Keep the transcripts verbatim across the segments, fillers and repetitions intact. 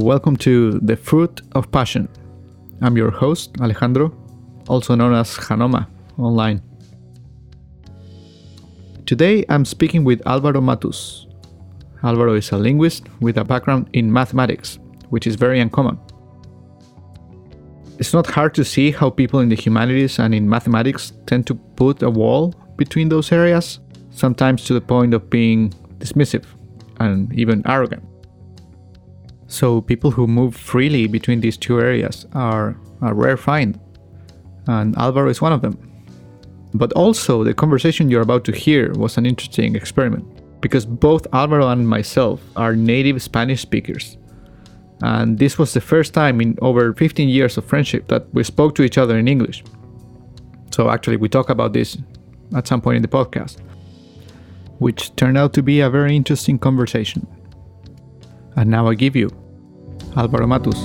Welcome to The Fruit of Passion. I'm your host, Alejandro, also known as Janoma online. Today I'm speaking with Álvaro Matus. Álvaro is a linguist with a background in mathematics, which is very uncommon. It's not hard to see how people in the humanities and in mathematics tend to put a wall between those areas, sometimes to the point of being dismissive and even arrogant. So people who move freely between these two areas are a rare find, and Álvaro is one of them. But also, the conversation you're about to hear was an interesting experiment, because both Álvaro and myself are native Spanish speakers, and this was the first time in over fifteen years of friendship that we spoke to each other in English. So actually we talk about this at some point in the podcast, which turned out to be a very interesting conversation. And now I give you Álvaro Matus.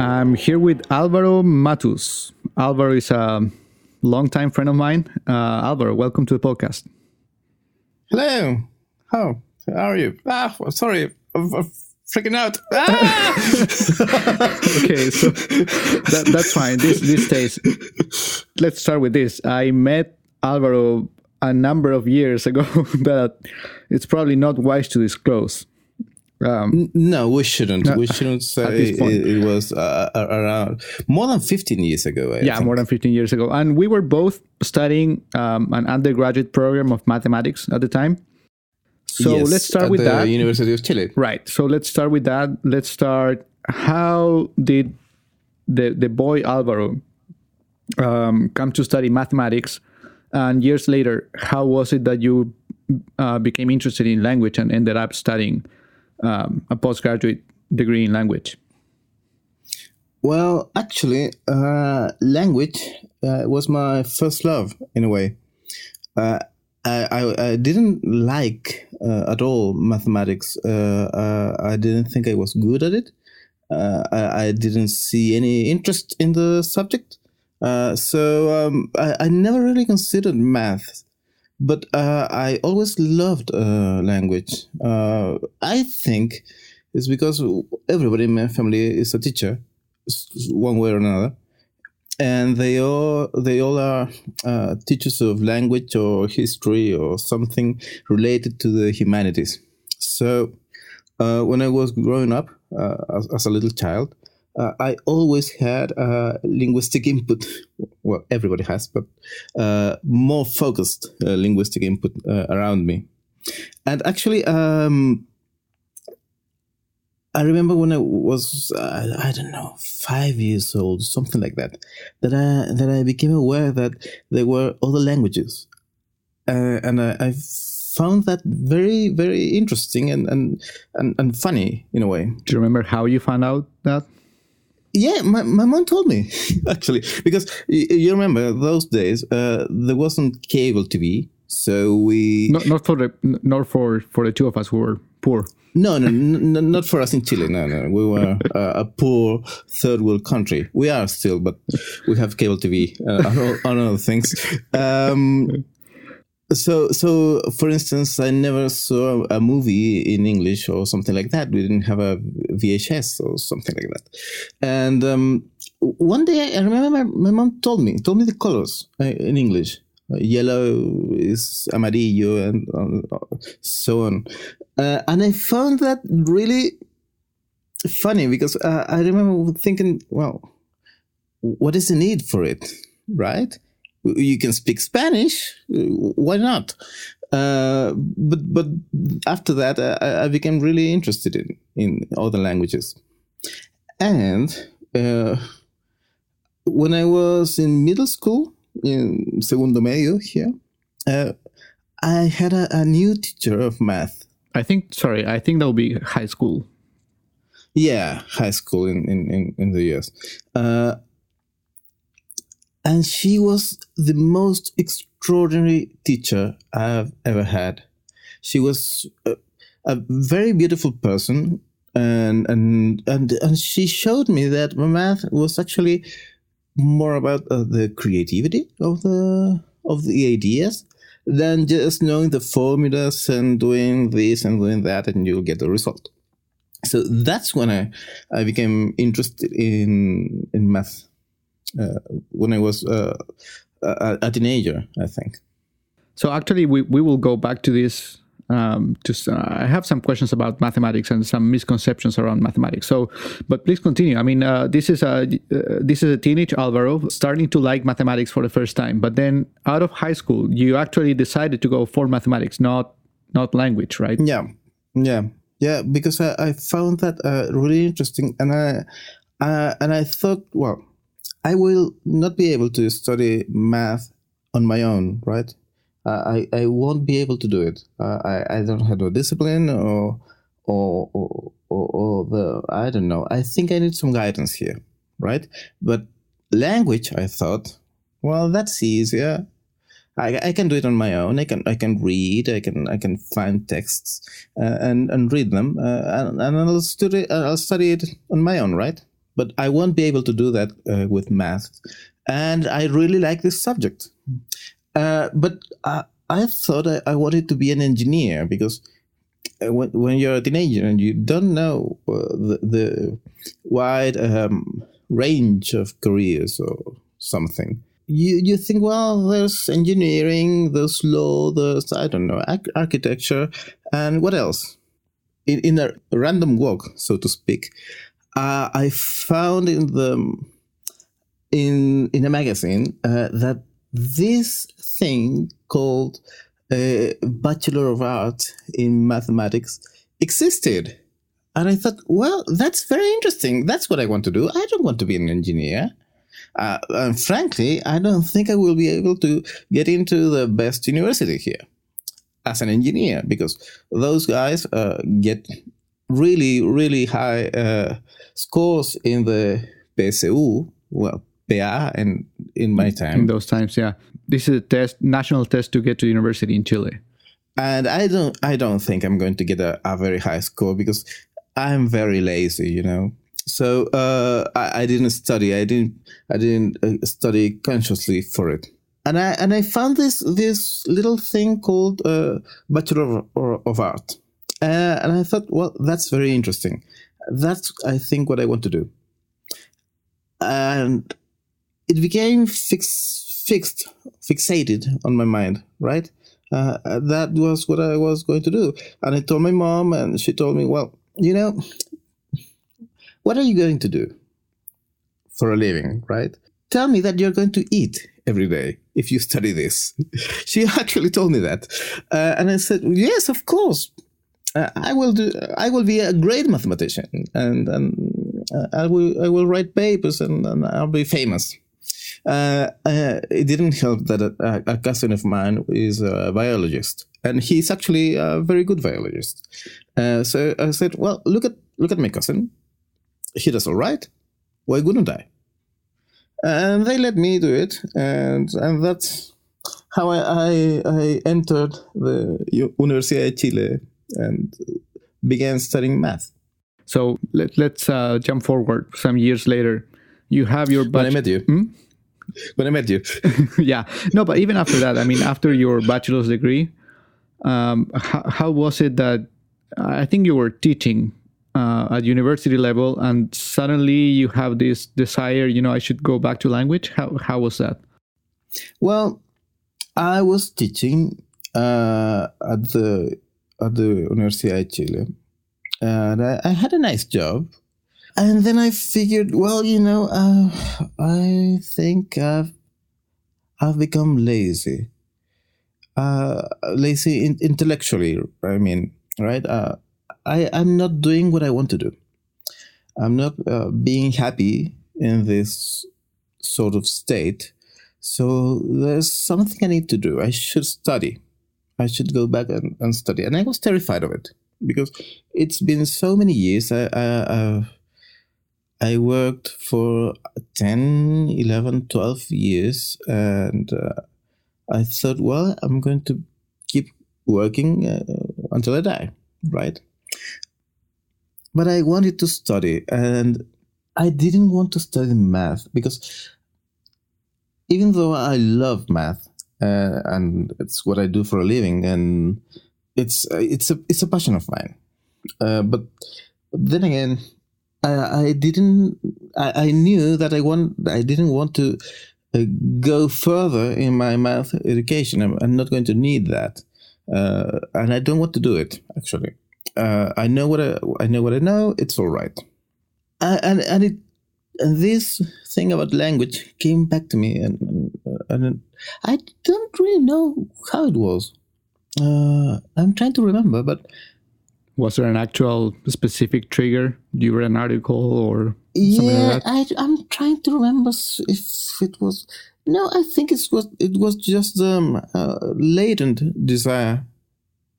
I'm here with Álvaro Matus. Álvaro is a longtime friend of mine. Uh, Álvaro, welcome to the podcast. Hello. How, How are you? Ah, sorry. I'm, I'm freaking out. Ah! Okay, so that, that's fine. This, this stays. Let's start with this. I met Álvaro a number of years ago that it's probably not wise to disclose. Um, no, we shouldn't. No, we shouldn't say it, it was uh, around more than fifteen years ago. I yeah, think. More than fifteen years ago. And we were both studying um, an undergraduate program of mathematics at the time. So yes, let's start with the that. University of Chile. Right. So let's start with that. Let's start. How did the, the boy Álvaro um, come to study mathematics? And years later, how was it that you uh, became interested in language and ended up studying um, a postgraduate degree in language? Well, actually, uh, language uh, was my first love in a way. Uh, I, I didn't like uh, at all mathematics. Uh, uh, I didn't think I was good at it. Uh, I, I didn't see any interest in the subject. Uh, so um, I, I never really considered math. But uh, I always loved uh, language. Uh, I think it's because everybody in my family is a teacher, one way or another. And they all they all are uh, teachers of language or history or something related to the humanities. So uh, when I was growing up uh, as, as a little child, uh, I always had uh, linguistic input. Well, everybody has, but uh, more focused uh, linguistic input uh, around me. And actually, um, I remember when I was, uh, I don't know, five years old, something like that, that I that I became aware that there were other languages. Uh, and I, I found that very, very interesting and, and, and, and funny in a way. Do you remember how you found out that? Yeah, my, my mom told me, actually, because you remember those days, uh, there wasn't cable T V. So we not, not for the not for, for the two of us who were poor. No, no, no, not for us in Chile. No, no, we were uh, a poor third world country. We are still, but we have cable T V uh, on, on other things. Um, so, so for instance, I never saw a movie in English or something like that. We didn't have a V H S or something like that. And um, one day, I remember my, my mom told me told me the colors uh, in English. Yellow is amarillo and uh, so on. Uh, and I found that really funny because uh, I remember thinking, well, what is the need for it, right? You can speak Spanish. Why not? Uh, but but after that, I, I became really interested in, in other languages. And uh, when I was in middle school, in Segundo Medio here, uh, I had a, a new teacher of math. I think, sorry, I think that would be high school. Yeah, high school in, in, in, in the U S. Uh, and she was the most extraordinary teacher I've ever had. She was a, a very beautiful person, and, and, and, and she showed me that math was actually more about uh, the creativity of the of the ideas than just knowing the formulas and doing this and doing that, and you'll get the result. So that's when I, I became interested in in math, uh, when I was uh, a, a teenager, I think. So actually, we, we will go back to this. Um, to, uh, I have some questions about mathematics and some misconceptions around mathematics. So, but please continue. I mean, uh, this is a uh, this is a teenage Álvaro starting to like mathematics for the first time. But then, out of high school, you actually decided to go for mathematics, not not language, right? Yeah, yeah, yeah. Because I, I found that uh, really interesting, and I uh, and I thought, well, I will not be able to study math on my own, right? I, I won't be able to do it. Uh, I, I don't have the discipline or or, or or or the I don't know. I think I need some guidance here, right? But language, I thought, well, that's easier. I, I can do it on my own. I can I can read. I can I can find texts uh, and and read them, uh, and, and I'll study I'll study it on my own, right? But I won't be able to do that uh, with math. And I really like this subject. Uh, but I, I thought I, I wanted to be an engineer, because when, when you're a teenager and you don't know uh, the, the wide um, range of careers or something, you, you think, well, there's engineering, there's law, there's, I don't know, ar- architecture, and what else? In, in a random walk, so to speak, uh, I found in the in in a magazine uh, that this thing called a uh, Bachelor of Arts in Mathematics existed. And I thought, well, that's very interesting. That's what I want to do. I don't want to be an engineer. Uh, and frankly, I don't think I will be able to get into the best university here as an engineer, because those guys uh, get really, really high uh, scores in the P S U. Well, P A and in my time. In those times, yeah. This is a test, national test to get to university in Chile. And I don't I don't think I'm going to get a, a very high score, because I'm very lazy, you know. So uh, I, I didn't study. I didn't I didn't uh, study consciously for it. And I and I found this this little thing called uh, Bachelor of, of Art. Uh, and I thought, well, that's very interesting. That's, I think, what I want to do. And it became fix, fixed, fixated on my mind, right? Uh, that was what I was going to do. And I told my mom, and she told me, well, you know, what are you going to do for a living, right? Tell me that you're going to eat every day if you study this. She actually told me that. Uh, and I said, yes, of course. Uh, I will do. I will be a great mathematician, and, and uh, I will I will write papers, and, and I'll be famous. Uh, uh, it didn't help that a, a cousin of mine is a biologist, and he's actually a very good biologist. Uh, so I said, "Well, look at look at my cousin. He does all right. Why wouldn't I?" And they let me do it, and and that's how I I, I entered the Universidad de Chile and began studying math. So let, let's uh, jump forward some years later. You have your... Bach- when I met you. Hmm? When I met you. Yeah. No, but even after that, I mean, after your bachelor's degree, um, how, how was it that... I think you were teaching uh, at university level, and suddenly you have this desire, you know, I should go back to language. How, how was that? Well, I was teaching uh, at the... at the Universidad de Chile, and I, I had a nice job. And then I figured, well, you know, uh, I think I've I've become lazy, uh, lazy in, intellectually. I mean, right? Uh, I I'm not doing what I want to do. I'm not uh, being happy in this sort of state. So there's something I need to do. I should study. I should go back and, and study. And I was terrified of it, because it's been so many years. I I, I worked for ten, eleven, twelve years, and uh, I thought, well, I'm going to keep working uh, until I die, right? But I wanted to study, and I didn't want to study math, because even though I love math, uh, and it's what I do for a living, and it's it's a it's a passion of mine. Uh, but then again, I, I didn't. I, I knew that I want. I didn't want to uh, go further in my math education. I'm, I'm not going to need that, uh, and I don't want to do it. Actually, uh, I know what I, I know. What I know. It's all right. I, and and it. And this thing about language came back to me, and and, and I don't really know how it was. Uh, I'm trying to remember, but was there an actual specific trigger? You read an article or something yeah, like that? I, I'm trying to remember if it was. No, I think it was. It was just the um, uh, latent desire.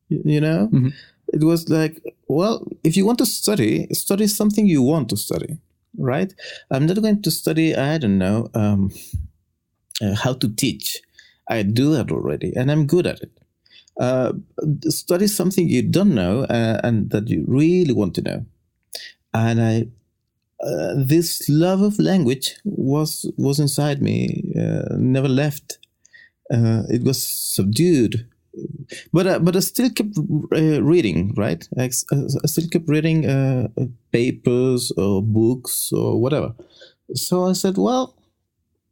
You, you know, mm-hmm. It was like, well, if you want to study, study something you want to study. Right, I'm not going to study. I don't know um, uh, how to teach. I do that already, and I'm good at it. Uh, study something you don't know uh, and that you really want to know. And I, uh, this love of language was was inside me, uh, never left. Uh, it was subdued, but uh, but I still kept uh, reading. Right, I, I still kept reading. Uh, papers or books or whatever. So I said, well,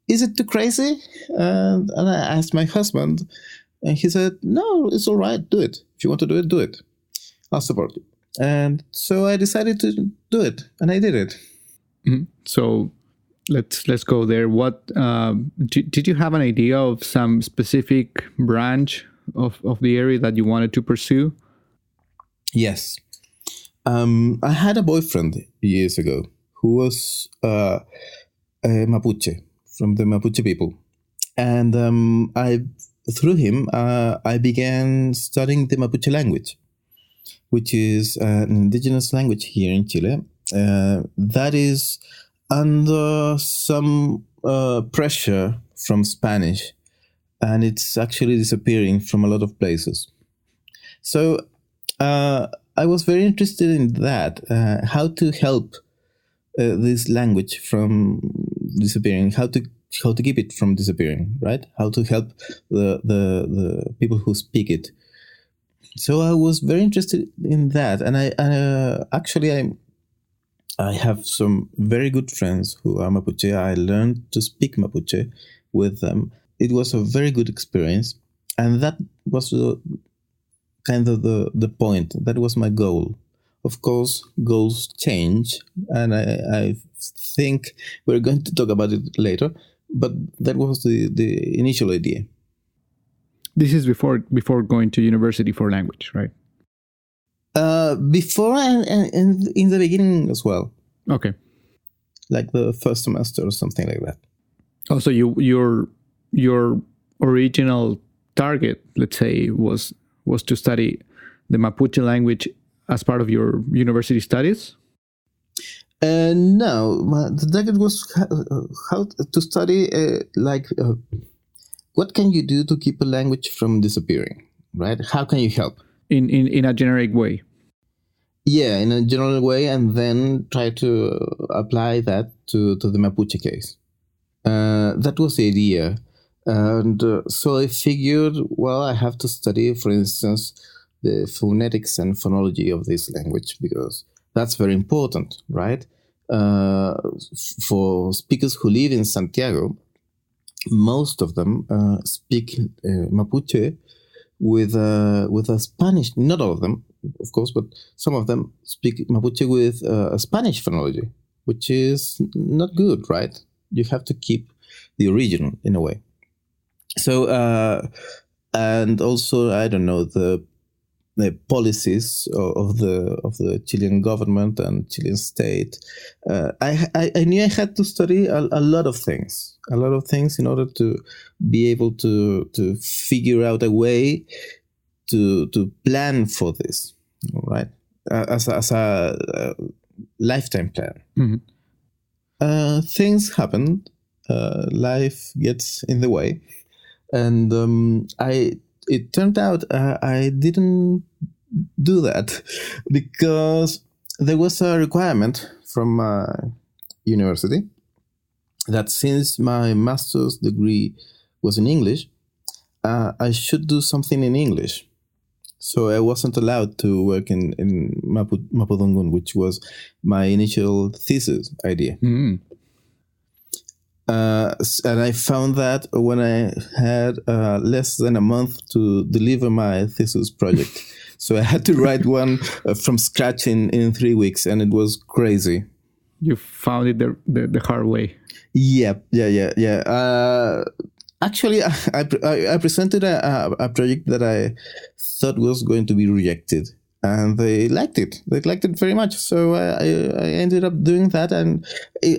is it too crazy? And, and I asked my husband, and he said, no, it's all right, do it. If you want to do it, do it. I'll support you. And so I decided to do it, and I did it. Mm-hmm. So let's let's go there. What uh, did, did you have an idea of some specific branch of, of the area that you wanted to pursue? Yes. Um, I had a boyfriend years ago who was uh, a Mapuche, from the Mapuche people. And um, I, through him, uh, I began studying the Mapuche language, which is an indigenous language here in Chile. Uh, that is under some uh, pressure from Spanish, and it's actually disappearing from a lot of places. So, uh, I was very interested in that, uh, how to help uh, this language from disappearing, how to how to keep it from disappearing, right? How to help the, the the people who speak it. So I was very interested in that, and I uh, actually I I have some very good friends who are Mapuche. I learned to speak Mapuche with them. It was a very good experience, and that was Uh, kind of the, the point. That was my goal. Of course, goals change, and I, I think we're going to talk about it later, but that was the, the initial idea. This is before before going to university for language, right? Uh, before and, and, and in the beginning as well. Okay. Like the first semester or something like that. Oh, so you, your, your original target, let's say, was... was to study the Mapuche language as part of your university studies? Uh, no, the target was how to study, uh, like, uh, what can you do to keep a language from disappearing, right? How can you help? In, in, in a generic way? Yeah, in a general way, and then try to apply that to, to the Mapuche case. Uh, that was the idea. And uh, so I figured, well, I have to study, for instance, the phonetics and phonology of this language, because that's very important, right? Uh, for speakers who live in Santiago, most of them uh, speak uh, Mapuche with, uh, with a Spanish, not all of them, of course, but some of them speak Mapuche with uh, a Spanish phonology, which is not good, right? You have to keep the origin in a way. So, uh, and also, I don't know, the the policies of, of the of the Chilean government and Chilean state. Uh, I, I I knew I had to study a, a lot of things, a lot of things in order to be able to to figure out a way to to plan for this, right? As as a, a lifetime plan. Mm-hmm. Uh, things happened. Uh, life gets in the way. And um, I, it turned out uh, I didn't do that because there was a requirement from my university that since my master's degree was in English, uh, I should do something in English. So I wasn't allowed to work in, in Mapu- Mapudungun, which was my initial thesis idea. Mm. Uh, and I found that when I had uh, less than a month to deliver my thesis project. So I had to write one uh, from scratch in, in three weeks, and it was crazy. You found it the, the, the hard way. Yeah, yeah, yeah, yeah. Uh, actually, I, I, I presented a, a project that I thought was going to be rejected, and they liked it. They liked it very much. So I, I ended up doing that, and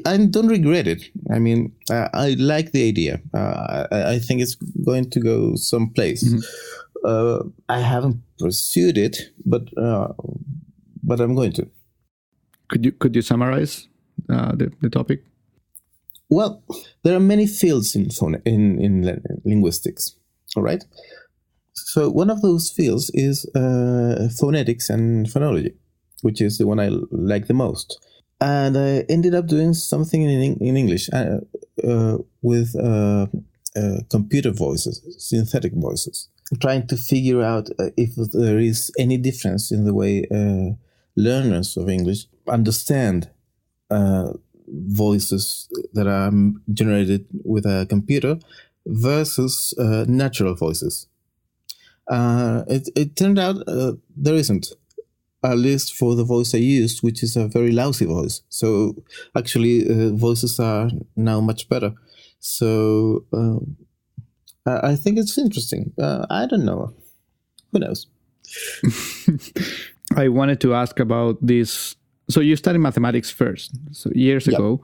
I don't regret it. I mean, I, I like the idea. Uh, I, I think it's going to go someplace. Mm-hmm. Uh, I haven't pursued it, but uh, but I'm going to. Could you could you summarize uh, the the topic? Well, there are many fields in in in linguistics. All right. So one of those fields is uh, phonetics and phonology, which is the one I like the most. And I ended up doing something in in English uh, uh, with uh, uh, computer voices, synthetic voices, trying to figure out uh, if there is any difference in the way uh, learners of English understand uh, voices that are generated with a computer versus uh, natural voices. Uh, it, it turned out uh, there isn't, at least for the voice I used, which is a very lousy voice. So actually uh, voices are now much better. So um, I, I think it's interesting. Uh, I don't know. Who knows? I wanted to ask about this. So you studied mathematics first, so years yep. ago,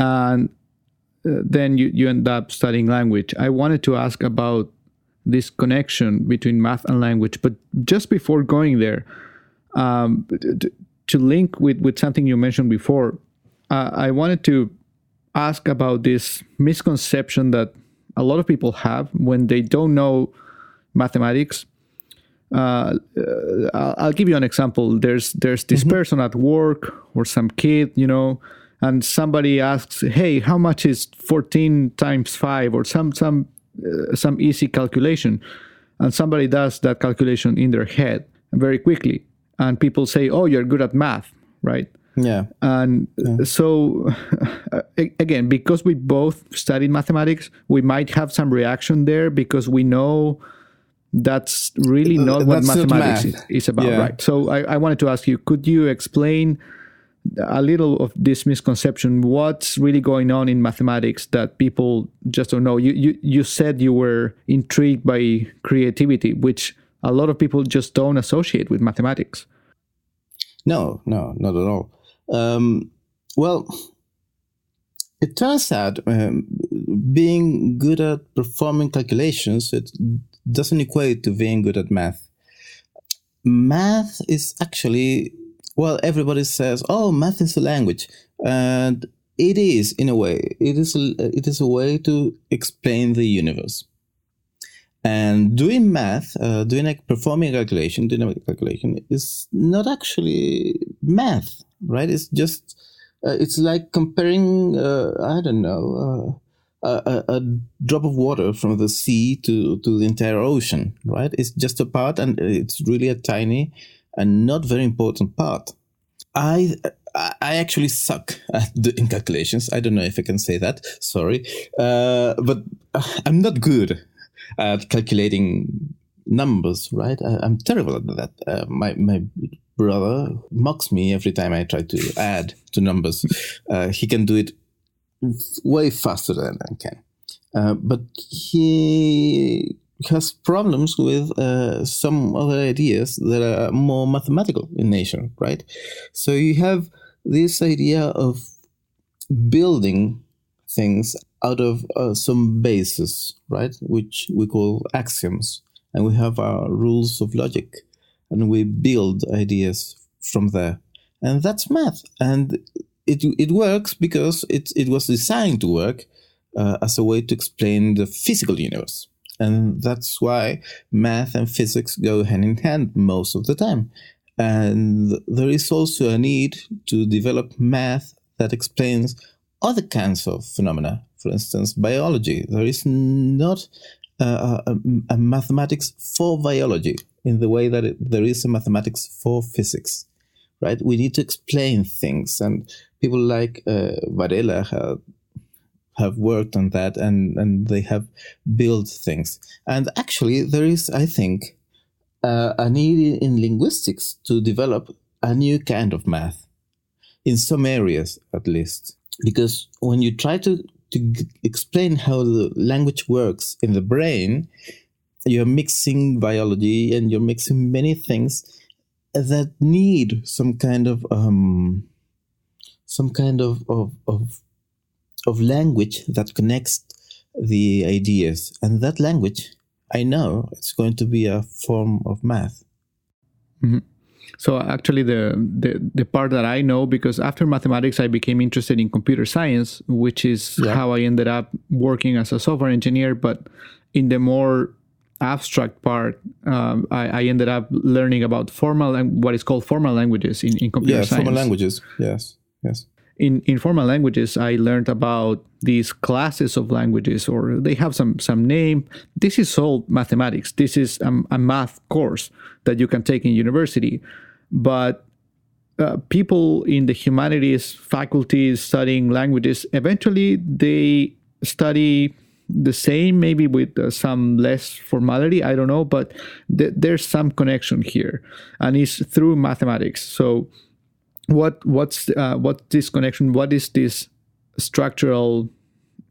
and uh, then you, you end up studying language. I wanted to ask about this connection between math and language, but just before going there, um, to, to link with, with something you mentioned before, uh, I wanted to ask about this misconception that a lot of people have when they don't know mathematics. Uh, uh, I'll give you an example. There's there's this mm-hmm. person at work or some kid, you know, and somebody asks, "Hey, how much is fourteen times five?" Or some some. Uh, some easy calculation, and somebody does that calculation in their head very quickly, and people say, "Oh, you're good at math, right?" Yeah. And yeah. so, uh, again, because we both studied mathematics, we might have some reaction there because we know that's really not uh, what mathematics not math. is, is about, yeah. right? So, I, I wanted to ask you: could you explain a little of this misconception? What's really going on in mathematics that people just don't know? You, you you said you were intrigued by creativity, which a lot of people just don't associate with mathematics. No, no, not at all. Um, well, it turns out um, being good at performing calculations, it doesn't equate to being good at math. Math is actually... Well, everybody says, "Oh, math is a language," and it is, in a way. It is. A, it is a way to explain the universe. And doing math, uh, doing like performing a calculation, dynamic calculation, is not actually math, right? It's just. Uh, it's like comparing. Uh, I don't know. Uh, A, a drop of water from the sea to to the entire ocean, right? It's just a part, and it's really a tiny and not very important part. I I actually suck at doing calculations. I don't know if I can say that. Sorry, uh, but I'm not good at calculating numbers. Right? I, I'm terrible at that. Uh, my my brother mocks me every time I try to add to numbers. Uh, he can do it way faster than I can, uh, but he has problems with uh, some other ideas that are more mathematical in nature, right? So you have this idea of building things out of uh, some basis, right? Which we call axioms, and we have our rules of logic, and we build ideas from there, and that's math, and it it works because it it was designed to work uh, as a way to explain the physical universe. And that's why math and physics go hand in hand most of the time. And there is also a need to develop math that explains other kinds of phenomena. For instance, biology. There is not uh, a, a mathematics for biology in the way that it, there is a mathematics for physics, right? We need to explain things, and people like uh, Varela have, have worked on that, and, and they have built things. And actually, there is, I think, uh, a need in linguistics to develop a new kind of math, in some areas at least. Because when you try to, to g- explain how the language works in the brain, you're mixing biology and you're mixing many things that need some kind of um, some kind of of, of of language that connects the ideas. And that language, I know, it's going to be a form of math. Mm-hmm. So actually, the, the the part that I know, because after mathematics, I became interested in computer science, which is yeah. how I ended up working as a software engineer. But in the more abstract part, um, I, I ended up learning about formal what is called formal languages in, in computer yeah, science. Yeah, formal languages. Yes, yes. In, in formal languages, I learned about these classes of languages, or they have some some name. This is all mathematics. This is a, a math course that you can take in university. But uh, people in the humanities faculties studying languages, eventually they study the same, maybe with uh, some less formality, I don't know, but th- there's some connection here, and it's through mathematics. So what what's uh, what this connection, what is this structural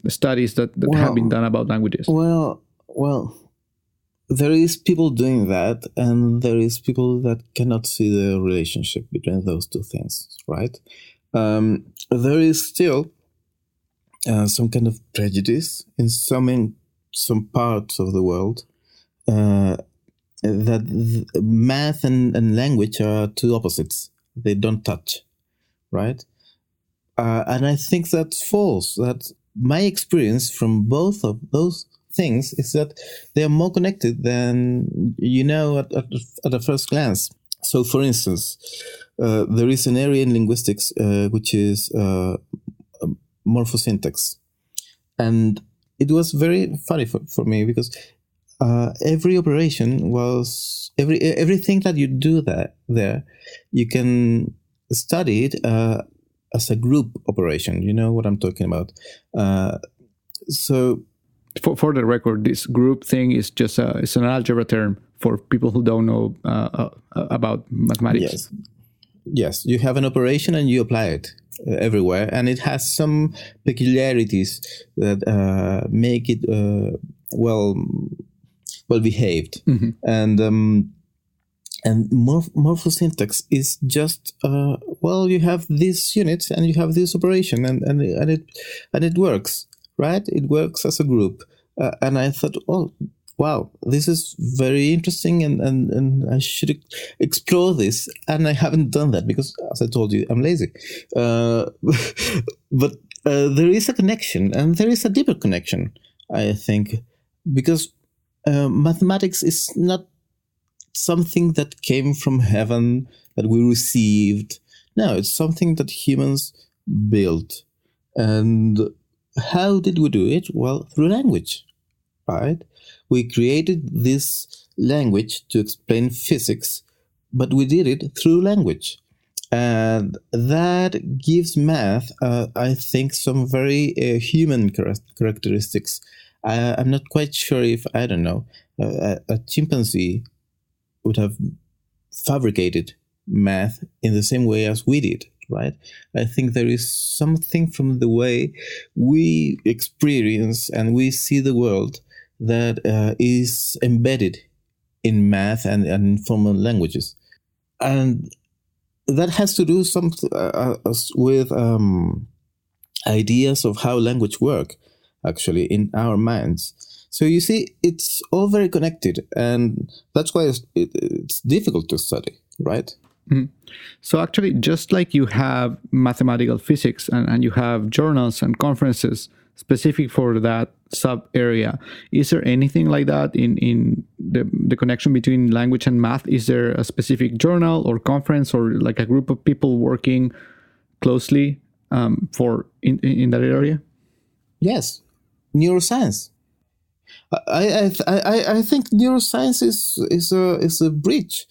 studies that, that well, have been done about languages? Well, well. There is people doing that, and there is people that cannot see the relationship between those two things, right? Um, there is still uh, some kind of prejudice in some in some parts of the world uh, that th- math and, and language are two opposites. They don't touch, right? Uh, and I think that's false. That my experience from both of those things is that they are more connected than you know at, at, at a first glance. So, for instance, uh, there is an area in linguistics uh, which is uh, morphosyntax, and it was very funny for, for me because uh, every operation was every everything that you do there there you can study it uh, as a group operation. You know what I'm talking about. Uh, so. For, for the record, this group thing is just a, it's an algebra term for people who don't know uh, uh, about mathematics. Yes. Yes, you have an operation and you apply it uh, everywhere, and it has some peculiarities that uh, make it uh, well well behaved. Mm-hmm. And um, and morph- morphosyntax is just uh, well, you have this unit and you have this operation, and, and, and it and it works. Right? It works as a group. Uh, and I thought, oh, wow, this is very interesting, and, and, and I should e- explore this. And I haven't done that because, as I told you, I'm lazy. Uh, but uh, there is a connection, and there is a deeper connection, I think, because uh, mathematics is not something that came from heaven that we received. No, it's something that humans built. And how did we do it? Well, through language, right? We created this language to explain physics, but we did it through language. And that gives math, uh, I think, some very uh, human char- characteristics. I, I'm not quite sure if, I don't know, a, a chimpanzee would have fabricated math in the same way as we did. Right? I think there is something from the way we experience and we see the world that uh, is embedded in math and, and in formal languages. And that has to do some, uh, with um, ideas of how language work, actually, in our minds. So you see, it's all very connected, and that's why it's, it, it's difficult to study, right? Mm-hmm. So actually, just like you have mathematical physics and, and you have journals and conferences specific for that sub-area, is there anything like that in, in the, the connection between language and math? Is there a specific journal or conference or like a group of people working closely um, for in, in that area? Yes, neuroscience. I I I, I think neuroscience is is a is a bridge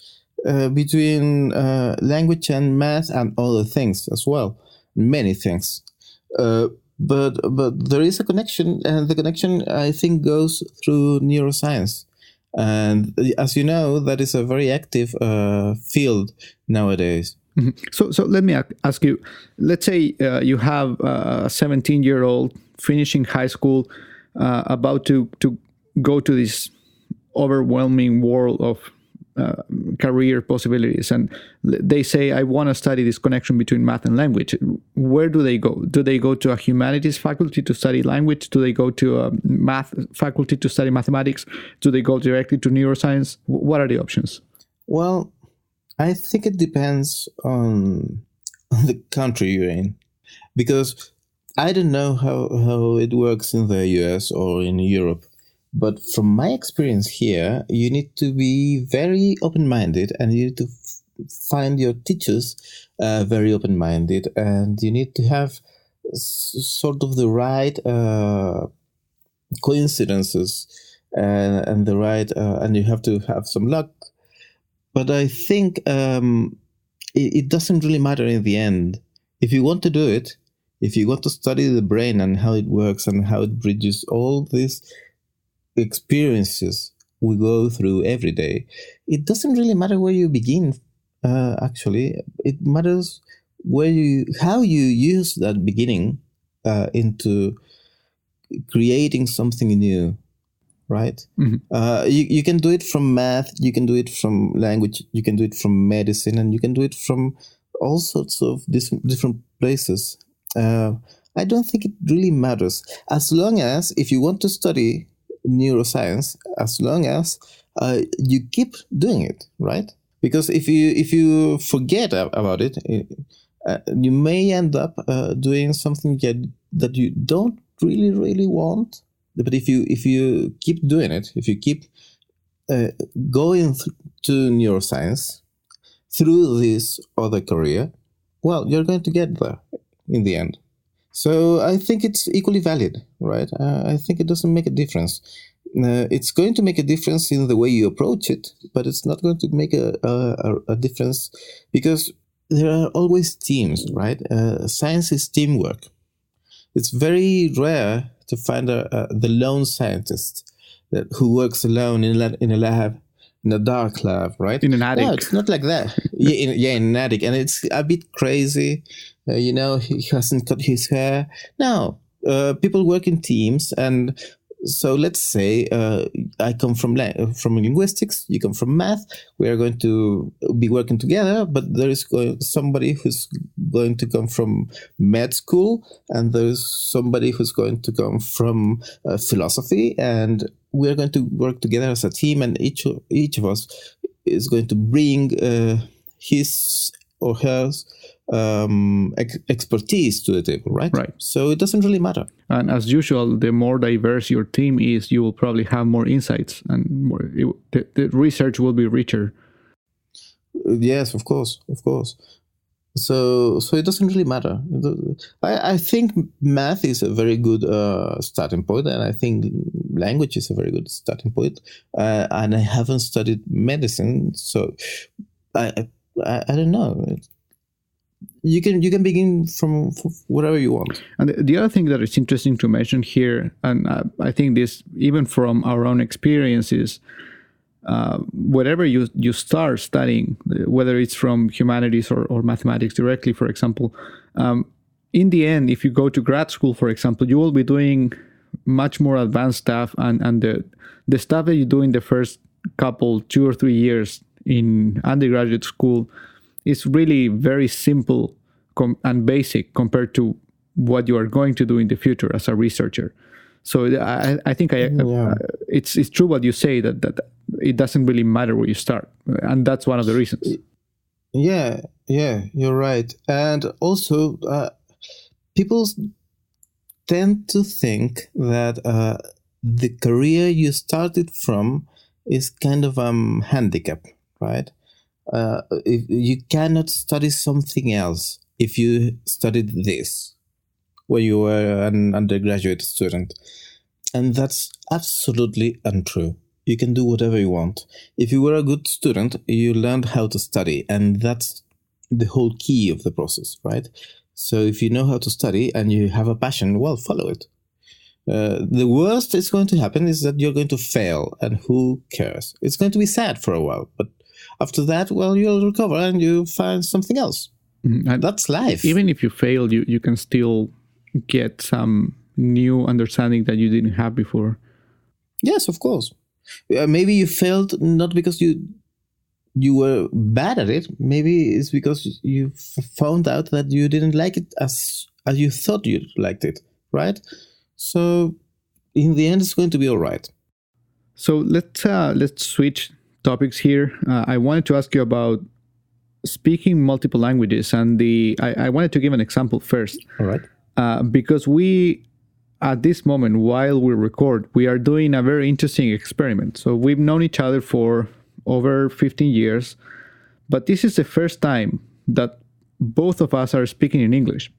uh, between uh, language and math and other things as well, many things. Uh, but but there is a connection, and the connection I think goes through neuroscience. And as you know, that is a very active uh, field nowadays. Mm-hmm. So, so let me ask you, let's say uh, you have a seventeen-year-old finishing high school, uh, about to, to go to this overwhelming world of uh, career possibilities. And they say, I want to study this connection between math and language. Where do they go? Do they go to a humanities faculty to study language? Do they go to a math faculty to study mathematics? Do they go directly to neuroscience? What are the options? Well, I think it depends on, on the country you're in, because I don't know how, how it works in the U S or in Europe, but from my experience here, you need to be very open-minded, and you need to f- find your teachers uh, very open-minded, and you need to have s- sort of the right uh, coincidences and, and the right, uh, and you have to have some luck. But I think um, it, it doesn't really matter in the end. If you want to do it, if you want to study the brain and how it works and how it bridges all these experiences we go through every day, it doesn't really matter where you begin, uh, actually. It matters where you, how you use that beginning uh, into creating something new. Right? Mm-hmm. Uh, you, you can do it from math, you can do it from language, you can do it from medicine, and you can do it from all sorts of dis- different places. Uh, I don't think it really matters. As long as, if you want to study neuroscience, as long as uh, you keep doing it, right? Because if you if you forget about it, uh, you may end up uh, doing something that you don't really, really want. But if you if you keep doing it, if you keep uh, going th- to neuroscience through this other career, well, you're going to get there in the end. So I think it's equally valid, right? Uh, I think it doesn't make a difference. Uh, it's going to make a difference in the way you approach it, but it's not going to make a, a, a difference, because there are always teams, right? Uh, science is teamwork. It's very rare to find a, uh, the lone scientist that, who works alone in a, in a lab, in a dark lab, right? In an attic. No, it's not like that. yeah, in, yeah, in an attic. And it's a bit crazy. Uh, you know, he hasn't cut his hair. No, uh, people work in teams. And so let's say uh, I come from la- from linguistics, you come from math. We are going to be working together, but there is going, somebody who's going to come from med school, and there is somebody who's going to come from uh, philosophy, and we are going to work together as a team. And each each of us is going to bring uh, his or her um, ex- expertise to the table, right? Right. So it doesn't really matter. And as usual, the more diverse your team is, you will probably have more insights, and more it, the, the research will be richer. Yes, of course, of course. So, so it doesn't really matter. I, I think math is a very good uh, starting point, and I think language is a very good starting point. Uh, and I haven't studied medicine, so I. I I, I don't know. You can you can begin from, from whatever you want. And the, the other thing that is interesting to mention here, and uh, I think this even from our own experiences, uh, whatever you you start studying, whether it's from humanities or, or mathematics directly, for example, um, in the end, if you go to grad school, for example, you will be doing much more advanced stuff, and, and the the stuff that you do in the first couple, two or three years in undergraduate school is really very simple com- and basic compared to what you are going to do in the future as a researcher. So I, I think I, yeah. uh, it's it's true what you say, that, that it doesn't really matter where you start. And that's one of the reasons. Yeah, yeah, you're right. And also, uh, people tend to think that uh, the career you started from is kind of a um, handicap. Right, uh, if you cannot study something else if you studied this when you were an undergraduate student. And that's absolutely untrue. You can do whatever you want. If you were a good student, you learned how to study, and that's the whole key of the process, right? So if you know how to study and you have a passion, well, follow it. Uh, the worst that's going to happen is that you're going to fail, and who cares? It's going to be sad for a while, but after that, well, you'll recover and you'll find something else. And that's life. Even if you fail, you, you can still get some new understanding that you didn't have before. Yes, of course. Uh, maybe you failed not because you you were bad at it. Maybe it's because you f- found out that you didn't like it as as you thought you liked it, right? So in the end, it's going to be all right. So let's uh, let's switch topics here. Uh, I wanted to ask you about speaking multiple languages, and the I, I wanted to give an example first. All right. Uh, because we, at this moment, while we record, we are doing a very interesting experiment. So we've known each other for over fifteen years, but this is the first time that both of us are speaking in English.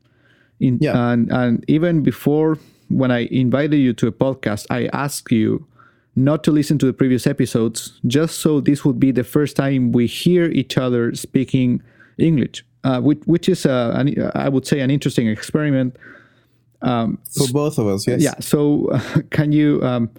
In, yeah. and, and even before, when I invited you to a podcast, I asked you not to listen to the previous episodes, just so this would be the first time we hear each other speaking English, uh, which, which is, a, an, I would say, an interesting experiment. Um, For both of us, yes. Yeah. So, uh, can you? Um,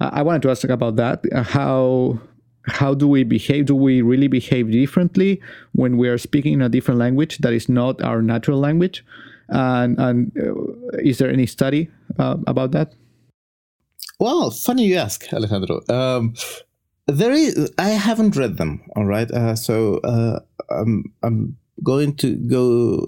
I wanted to ask about that. Uh, how how do we behave? Do we really behave differently when we are speaking in a different language that is not our natural language? And and uh, is there any study uh, about that? Well, funny you ask, Alejandro. Um, there is. I haven't read them. All right. Uh, so uh, I'm I'm going to go.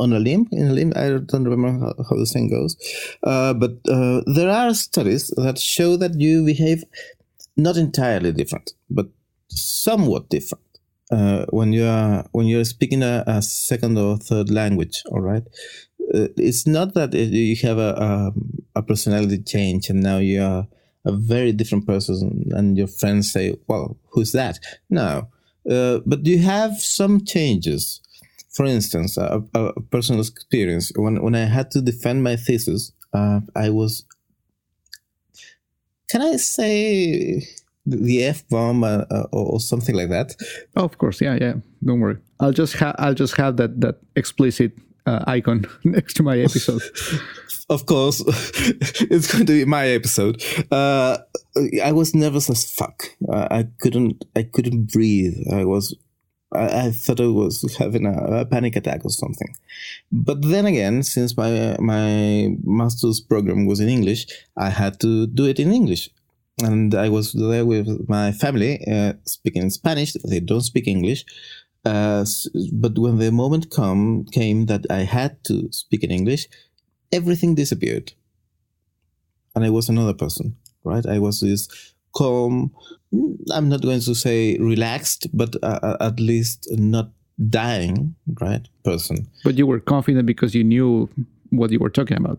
On a limb, in a limb, I don't remember how, how the thing goes. Uh, but uh, there are studies that show that you behave not entirely different, but somewhat different uh, when you are when you're speaking a, a second or third language. All right, uh, it's not that you have a, a a personality change and now you are a very different person, and your friends say, "Well, who's that?" No, uh, but you have some changes. For instance, a, a personal experience. When when I had to defend my thesis, uh, I was, can I say the F-bomb uh, uh, or something like that? Oh, of course, yeah, yeah. Don't worry. I'll just ha- I'll just have that that explicit uh, icon next to my episode. Of course, it's going to be my episode. Uh, I was nervous as fuck. Uh, I couldn't I couldn't breathe. I was. I thought I was having a, a panic attack or something. But then again, since my my master's program was in English, I had to do it in English. And I was there with my family, uh, speaking Spanish. They don't speak English. Uh, but when the moment come, came that I had to speak in English, everything disappeared. And I was another person, right? I was this calm, I'm not going to say relaxed, but uh, at least not dying, right, person. But you were confident because you knew what you were talking about.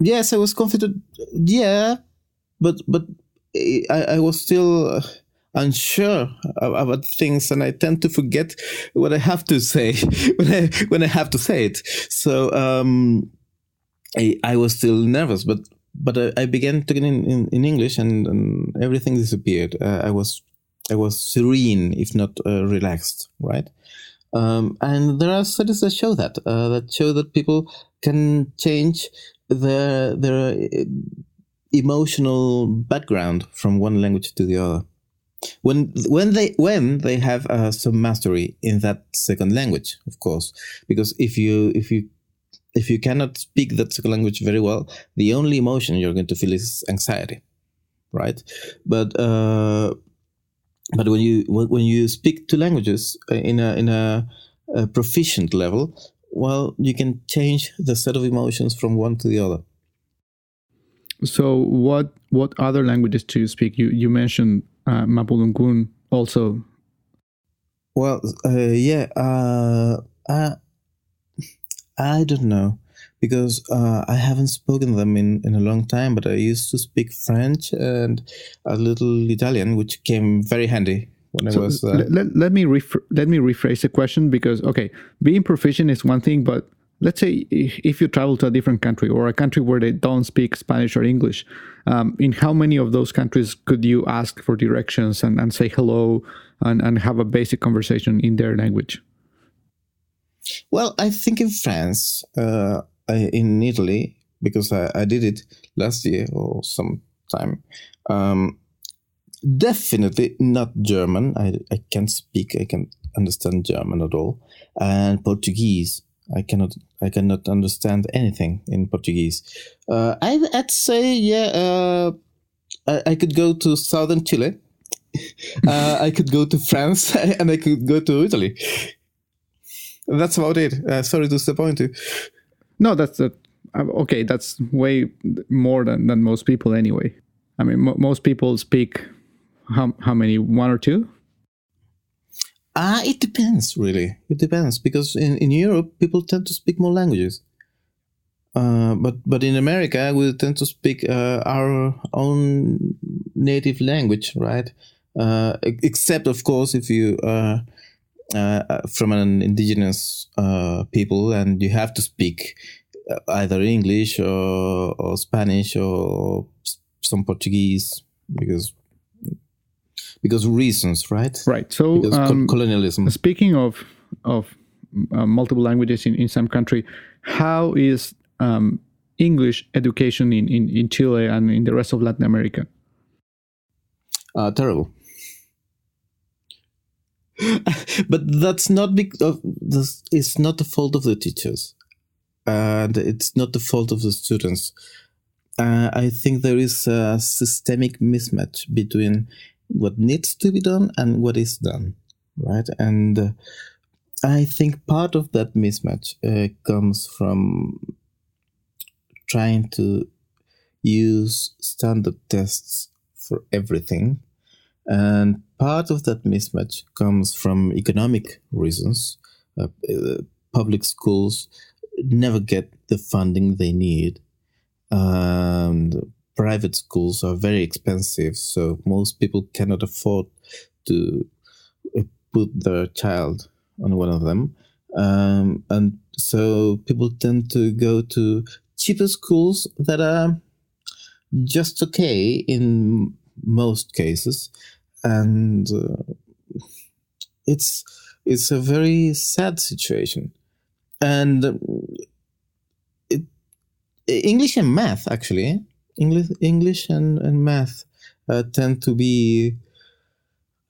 Yes, I was confident. Yeah, but but I, I was still unsure about things, and I tend to forget what I have to say when I when I have to say it. So um, I, I was still nervous, but. But I, I began talking in, in, in English, and, and everything disappeared. Uh, I was I was serene, if not uh, relaxed, right? Um, and there are studies that show that uh, that show that people can change their their emotional background from one language to the other when when they when they have uh, some mastery in that second language, of course, because if you if you If you cannot speak that second language very well, the only emotion you're going to feel is anxiety, right? But uh, but when you when you speak two languages in a in a, a proficient level, well, you can change the set of emotions from one to the other. So what what other languages do you speak? You you mentioned uh, Mapudungun also. Well, uh, yeah. Uh, I, I don't know, because uh, I haven't spoken them in, in a long time, but I used to speak French and a little Italian, which came very handy when so I was... Uh, let, let, me rephr- let me rephrase the question, because, okay, being proficient is one thing, but let's say if you travel to a different country or a country where they don't speak Spanish or English, um, in how many of those countries could you ask for directions and, and say hello and, and have a basic conversation in their language? Well, I think in France, uh, in Italy, because I, I did it last year or sometime, um, definitely not German. I, I can't speak, I can't understand German at all. And Portuguese. I cannot, I cannot understand anything in Portuguese. Uh, I'd, I'd say, yeah, uh, I, I could go to southern Chile. uh, I could go to France and I could go to Italy. That's about it. Uh, sorry to disappoint you. No, that's uh, okay. That's way more than, than most people anyway. I mean, mo- most people speak how, how many? One or two? Ah, uh, it depends, really. It depends, because in, in Europe, people tend to speak more languages. Uh, but, but in America, we tend to speak uh, our own native language, right? Uh, except, of course, if you are uh, from an indigenous uh, people and you have to speak either English or, or Spanish or some Portuguese, because... Because reasons, right? Right. So, um, colonialism. Speaking of of uh, multiple languages in, in some country, how is um, English education in, in, in Chile and in the rest of Latin America? Uh, terrible. But that's not because it's not the fault of the teachers, and it's not the fault of the students. Uh, I think there is a systemic mismatch between what needs to be done and what is done, right? And uh, I think part of that mismatch uh, comes from trying to use standard tests for everything. And part of that mismatch comes from economic reasons. Uh, uh, public schools never get the funding they need. Um, Private schools are very expensive, so most people cannot afford to put their child on one of them. Um, and so people tend to go to cheaper schools that are just okay in most cases. And uh, it's it's a very sad situation. And um, it, English and math, actually, English, English and, and math uh, tend to be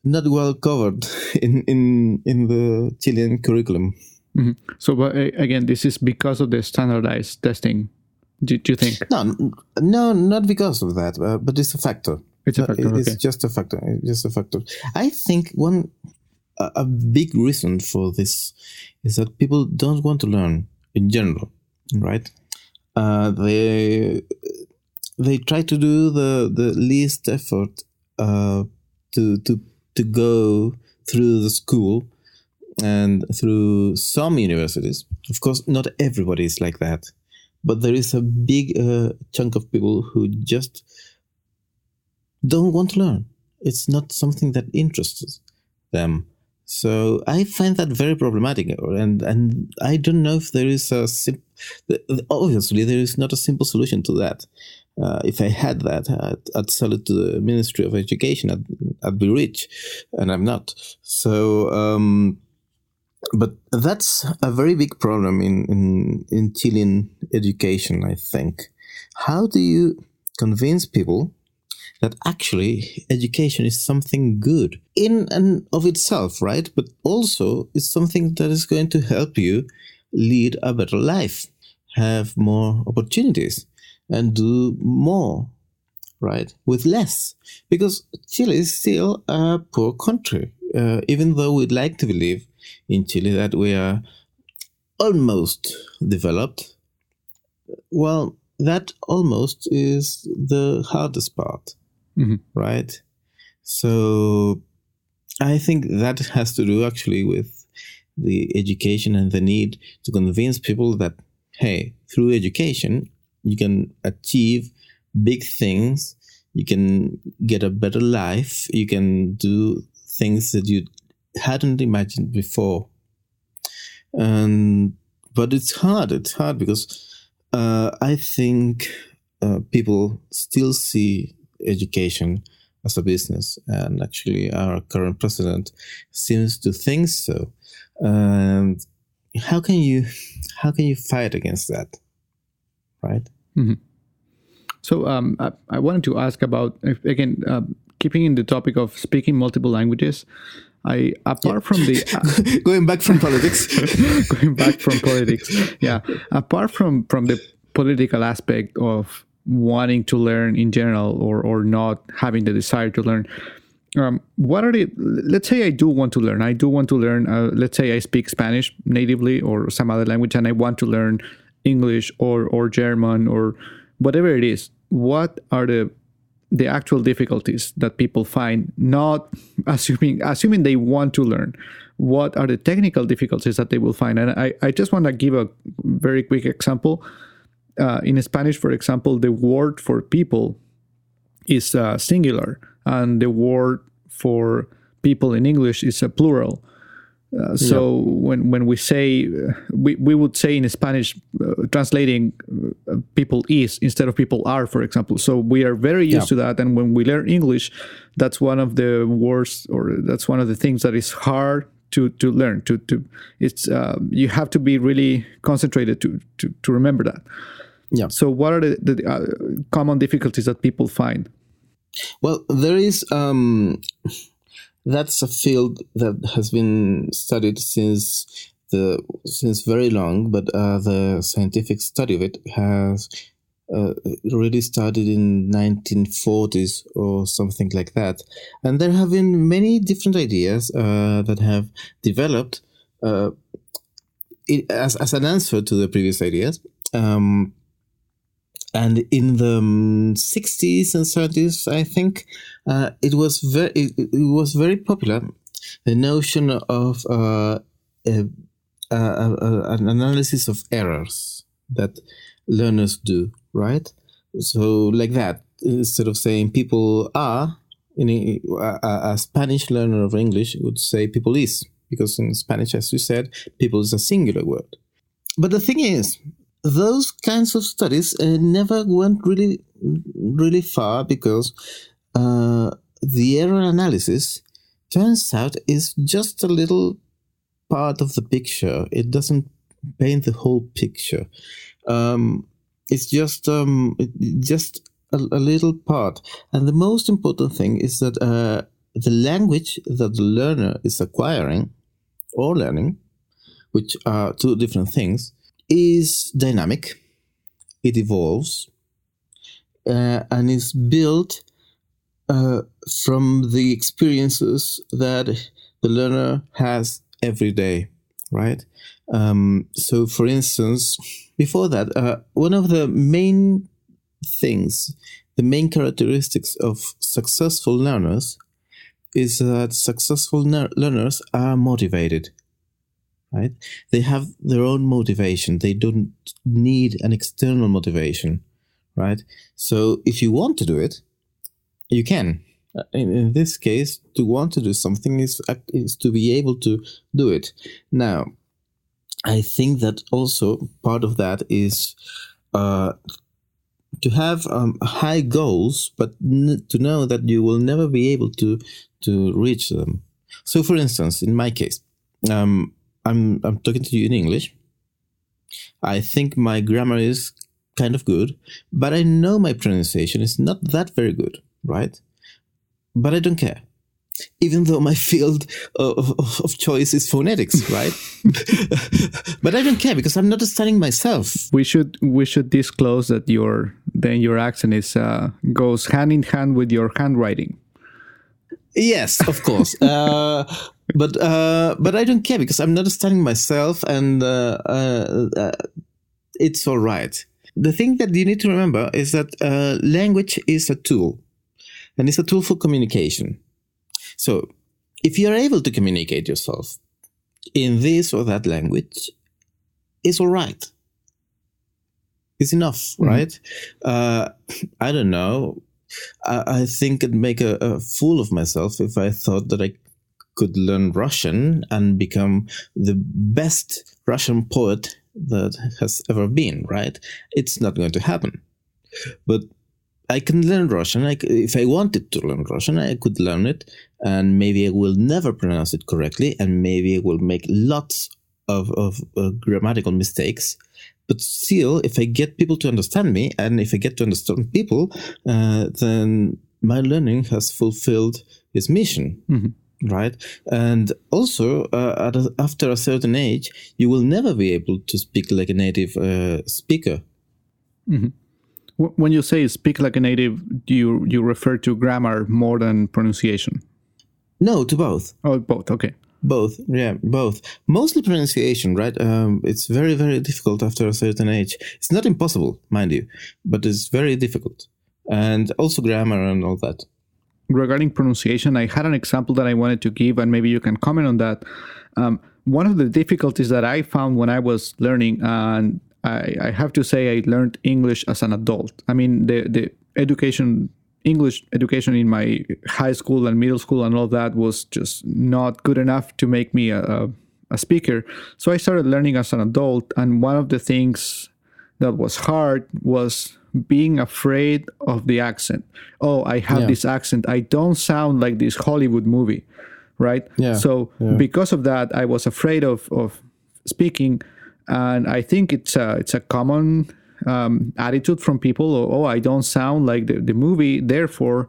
not well covered in, in, in the Chilean curriculum. Mm-hmm. So, but again, this is because of the standardized testing, do, do you think? No, no, not because of that, uh, but it's a factor. It's a factor, It's okay. just a factor, it's just a factor. I think one, a, a big reason for this is that people don't want to learn in general, right? Uh, they... They try to do the, the least effort uh, to to to go through the school and through some universities. Of course, not everybody is like that, but there is a big uh, chunk of people who just don't want to learn. It's not something that interests them. So I find that very problematic, and and I don't know if there is a sim- obviously there is not a simple solution to that. Uh, if I had that, I'd, I'd sell it to the Ministry of Education. I'd, I'd be rich, and I'm not. So, um, but that's a very big problem in, in, in Chilean education, I think. How do you convince people that actually education is something good in and of itself, right? But also it's something that is going to help you lead a better life, have more opportunities, and do more, right, with less. Because Chile is still a poor country, uh, even though we'd like to believe in Chile that we are almost developed. Well, that almost is the hardest part, mm-hmm. right? So I think that has to do actually with the education and the need to convince people that, hey, through education, you can achieve big things, you can get a better life, you can do things that you hadn't imagined before. And But it's hard. It's hard because uh, I think uh, people still see education as a business, and actually our current president seems to think so. Um, how can you how can you fight against that, right? Mm-hmm. So um, I, I wanted to ask about, again, uh, keeping in the topic of speaking multiple languages, I apart yeah. from the... Uh, going back from politics. going back from politics, yeah. Apart from, from the political aspect of wanting to learn in general, or, or not having the desire to learn, um, what are the... Let's say I do want to learn. I do want to learn, uh, let's say I speak Spanish natively or some other language, and I want to learn English or, or German or... whatever it is, what are the the actual difficulties that people find? Not assuming assuming they want to learn, what are the technical difficulties that they will find? And I, I just want to give a very quick example. Uh, in Spanish, for example, the word for people is uh, singular, and the word for people in English is a plural. Uh, so yeah. when when we say uh, we we would say in Spanish, uh, translating uh, people is instead of people are, for example. So we are very used yeah. to that, and when we learn English, that's one of the words, or that's one of the things that is hard to to learn. To to it's uh, you have to be really concentrated to to, to remember that. Yeah. So what are the, the uh, common difficulties that people find? Well, there is. Um... That's a field that has been studied since the since very long, but uh, the scientific study of it has uh, really started in nineteen forties or something like that. And there have been many different ideas uh, that have developed uh, it, as as an answer to the previous ideas. Um, And in the sixties and seventies, I think uh, it was very it, it was very popular, the notion of uh, a, a, a, an analysis of errors that learners do, right? So like that, instead of saying people are, in a, a, a Spanish learner of English would say people is, because in Spanish, as you said, people is a singular word. But the thing is, those kinds of studies uh, never went really, really far because uh, the error analysis turns out is just a little part of the picture. It doesn't paint the whole picture. Um, it's just um, it, just a, a little part. And the most important thing is that uh, the language that the learner is acquiring or learning, which are two different things, is dynamic, it evolves, uh, and is built uh, from the experiences that the learner has every day, right? Um, so, for instance, before that, uh, one of the main things, the main characteristics of successful learners is that successful ner- learners are motivated. Right? They have their own motivation. They don't need an external motivation, right? So if you want to do it, you can. In, in this case, to want to do something is, is to be able to do it. Now, I think that also part of that is uh, to have um, high goals, but n- to know that you will never be able to, to reach them. So, for instance, in my case, um, I'm I'm talking to you in English. I think my grammar is kind of good, but I know my pronunciation is not that very good, right? But I don't care, even though my field of, of, of choice is phonetics, right? But I don't care because I'm not studying myself. We should we should disclose that your then your accent is uh, goes hand in hand with your handwriting. Yes, of course. uh, but uh, but I don't care because I'm not studying myself, and uh, uh, uh, it's all right. The thing that you need to remember is that uh, language is a tool, and it's a tool for communication. So if you're able to communicate yourself in this or that language, it's all right. It's enough, mm-hmm. right? Uh, I don't know. I think I'd make a, a fool of myself if I thought that I could learn Russian and become the best Russian poet that has ever been, right? It's not going to happen. But I can learn Russian. I, if I wanted to learn Russian, I could learn it, and maybe I will never pronounce it correctly, and maybe I will make lots of, of uh, grammatical mistakes. But still, if I get people to understand me, and if I get to understand people, uh, then my learning has fulfilled its mission, mm-hmm. right? And also, uh, at a, after a certain age, you will never be able to speak like a native uh, speaker. Mm-hmm. When you say speak like a native, do you, you refer to grammar more than pronunciation? No, to both. Oh, both, okay. Both, yeah, both. Mostly pronunciation, right? Um, it's very, very difficult after a certain age. It's not impossible, mind you, but it's very difficult. And also grammar and all that. Regarding pronunciation, I had an example that I wanted to give, and maybe you can comment on that. Um, one of the difficulties that I found when I was learning, and I, I have to say I learned English as an adult. I mean, the, the education, English education in my high school and middle school and all that was just not good enough to make me a, a, a speaker. So I started learning as an adult. And one of the things that was hard was being afraid of the accent. Oh, I have yeah. this accent. I don't sound like this Hollywood movie, right? Yeah. So yeah. because of that, I was afraid of, of speaking. And I think it's a, it's a common um, attitude from people. Oh, I don't sound like the, the movie. Therefore,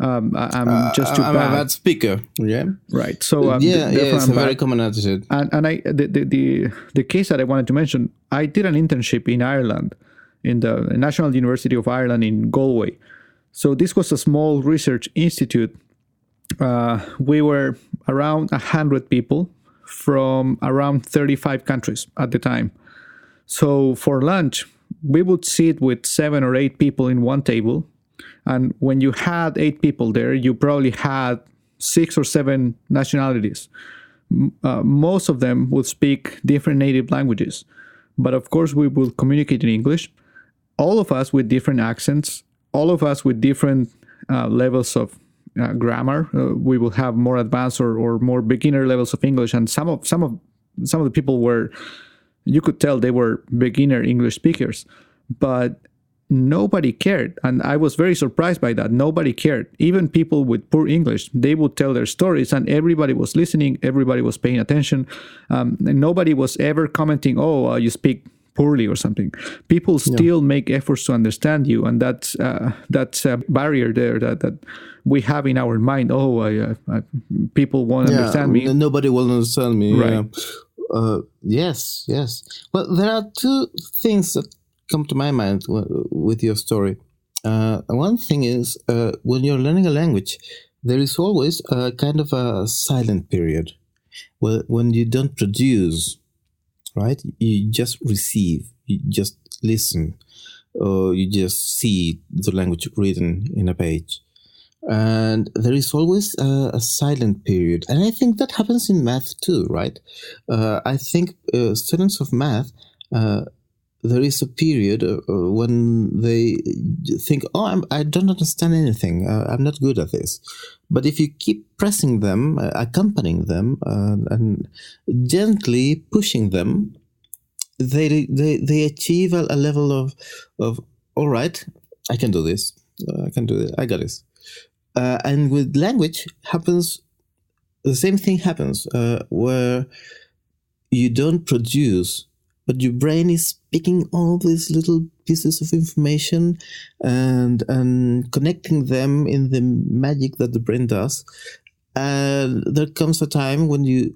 um, I, I'm uh, just too I'm bad. I'm a bad speaker. Yeah. Right. So um, yeah, th- yeah, it's I'm a bad. very common attitude. And, and I the, the the the case that I wanted to mention, I did an internship in Ireland, in the National University of Ireland in Galway. So this was a small research institute. Uh, we were around one hundred people from around thirty-five countries at the time. So for lunch, we would sit with seven or eight people in one table. And when you had eight people there, you probably had six or seven nationalities. Uh, most of them would speak different native languages. But of course, we would communicate in English. All of us with different accents, all of us with different uh, levels of Uh, grammar. Uh, we will have more advanced or, or more beginner levels of English, and some of some of some of the people were, you could tell they were beginner English speakers, but nobody cared, and I was very surprised by that. Nobody cared. Even people with poor English, they would tell their stories, and everybody was listening. Everybody was paying attention. Um, and nobody was ever commenting, "Oh, uh, you speak poorly" or something. People still yeah. make efforts to understand you, and that's uh, that's a barrier there that, that we have in our mind. Oh, I, uh, I, people won't yeah, understand me. Nobody will understand me. Right. Yeah. Uh, yes, yes. Well, there are two things that come to my mind w- with your story. Uh, one thing is uh, when you're learning a language, there is always a kind of a silent period where, when you don't produce. Right? You just receive, you just listen, or you just see the language written in a page. And there is always a, a silent period. And I think that happens in math too, right? Uh, I think uh, students of math, uh, there is a period uh, when they think, oh, I'm, I don't understand anything. Uh, I'm not good at this. But if you keep pressing them, uh, accompanying them, uh, and gently pushing them, they they, they achieve a, a level of, of, all right, I can do this. I can do this. I got this. Uh, and with language, happens the same thing happens uh, where you don't produce, but your brain is picking all these little pieces of information and and connecting them in the magic that the brain does. And there comes a time when you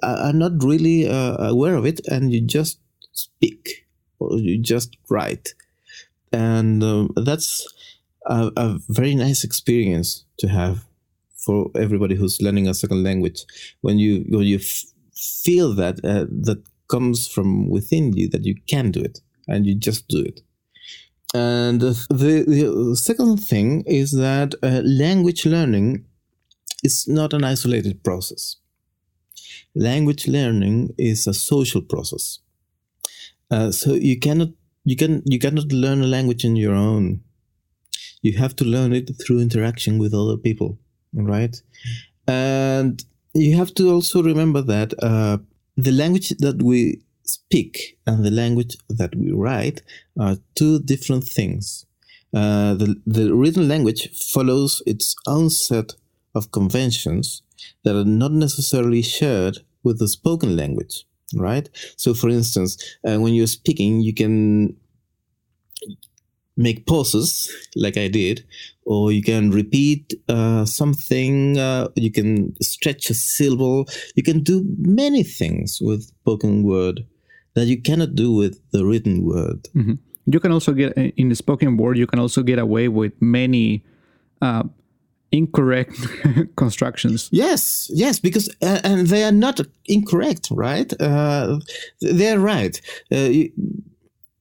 are not really uh, aware of it, and you just speak or you just write. And um, that's a, a very nice experience to have for everybody who's learning a second language. When you when you f- feel that uh, that comes from within you, that you can do it, and you just do it. And the, the second thing is that uh, language learning is not an isolated process. Language learning is a social process. Uh, so you cannot you can you cannot learn a language on your own. You have to learn it through interaction with other people, right? And you have to also remember that uh, the language that we speak and the language that we write are two different things. Uh, the, the written language follows its own set of conventions that are not necessarily shared with the spoken language, right? So, for instance, uh, when you're speaking, you can make pauses, like I did, or you can repeat uh, something, uh, you can stretch a syllable, you can do many things with spoken word that you cannot do with the written word. Mm-hmm. You can also get, in the spoken word, you can also get away with many uh, incorrect constructions. Yes, yes, because, uh, and they are not incorrect, right? Uh, they're right. Uh, you,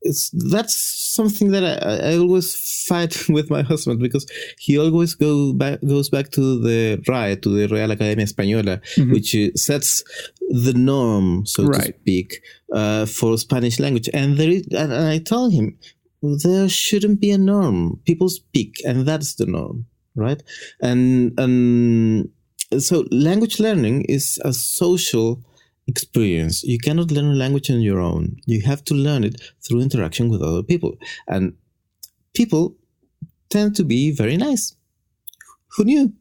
It's, that's something that I, I always fight with my husband, because he always go back, goes back to the R A E, to the Real Academia Española, mm-hmm. which sets the norm, so right. to speak, uh, for Spanish language. And there is, and I tell him, there shouldn't be a norm. People speak, and that's the norm, right? And um, so language learning is a social experience. You cannot learn a language on your own. You have to learn it through interaction with other people. And people tend to be very nice. Who knew?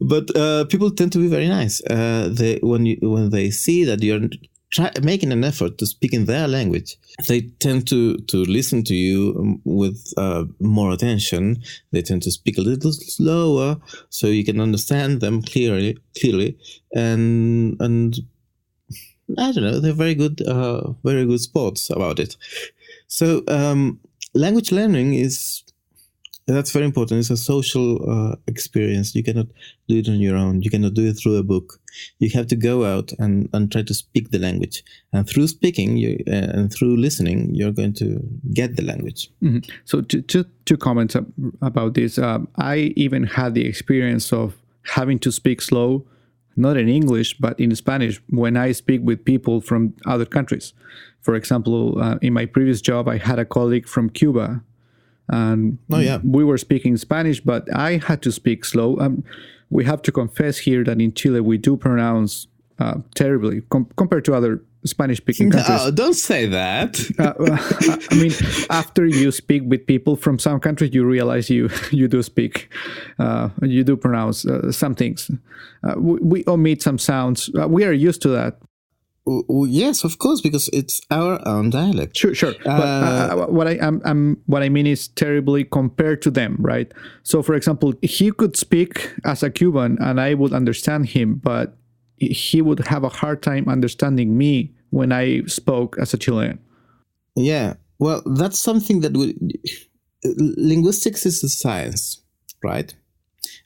But uh, people tend to be very nice. Uh, they, when you, when they see that you're try, making an effort to speak in their language, they tend to, to listen to you with uh, more attention. They tend to speak a little slower so you can understand them clearly, clearly, and and. I don't know. They're very good, uh, very good sports about it. So um, language learning is that's very important. It's a social uh, experience. You cannot do it on your own. You cannot do it through a book. You have to go out and, and try to speak the language. And through speaking you, uh, and through listening, you're going to get the language. Mm-hmm. So two, two, two comments about this. Uh, I even had the experience of having to speak slow. Not in English, but in Spanish, when I speak with people from other countries. For example, uh, in my previous job, I had a colleague from Cuba. And oh, yeah. we were speaking Spanish, but I had to speak slow. Um, we have to confess here that in Chile, we do pronounce uh, terribly com- compared to other Spanish-speaking countries. No, don't say that. uh, I mean, after you speak with people from some countries, you realize you you do speak, uh, you do pronounce uh, some things. Uh, we, we omit some sounds. Uh, we are used to that. Well, yes, of course, because it's our own dialect. Sure, sure. Uh, but uh, what I I'm, I'm, what I mean is terribly compared to them, right? So, for example, he could speak as a Cuban, and I would understand him, but he would have a hard time understanding me when I spoke as a Chilean. Yeah, well, that's something that we, linguistics is a science, right?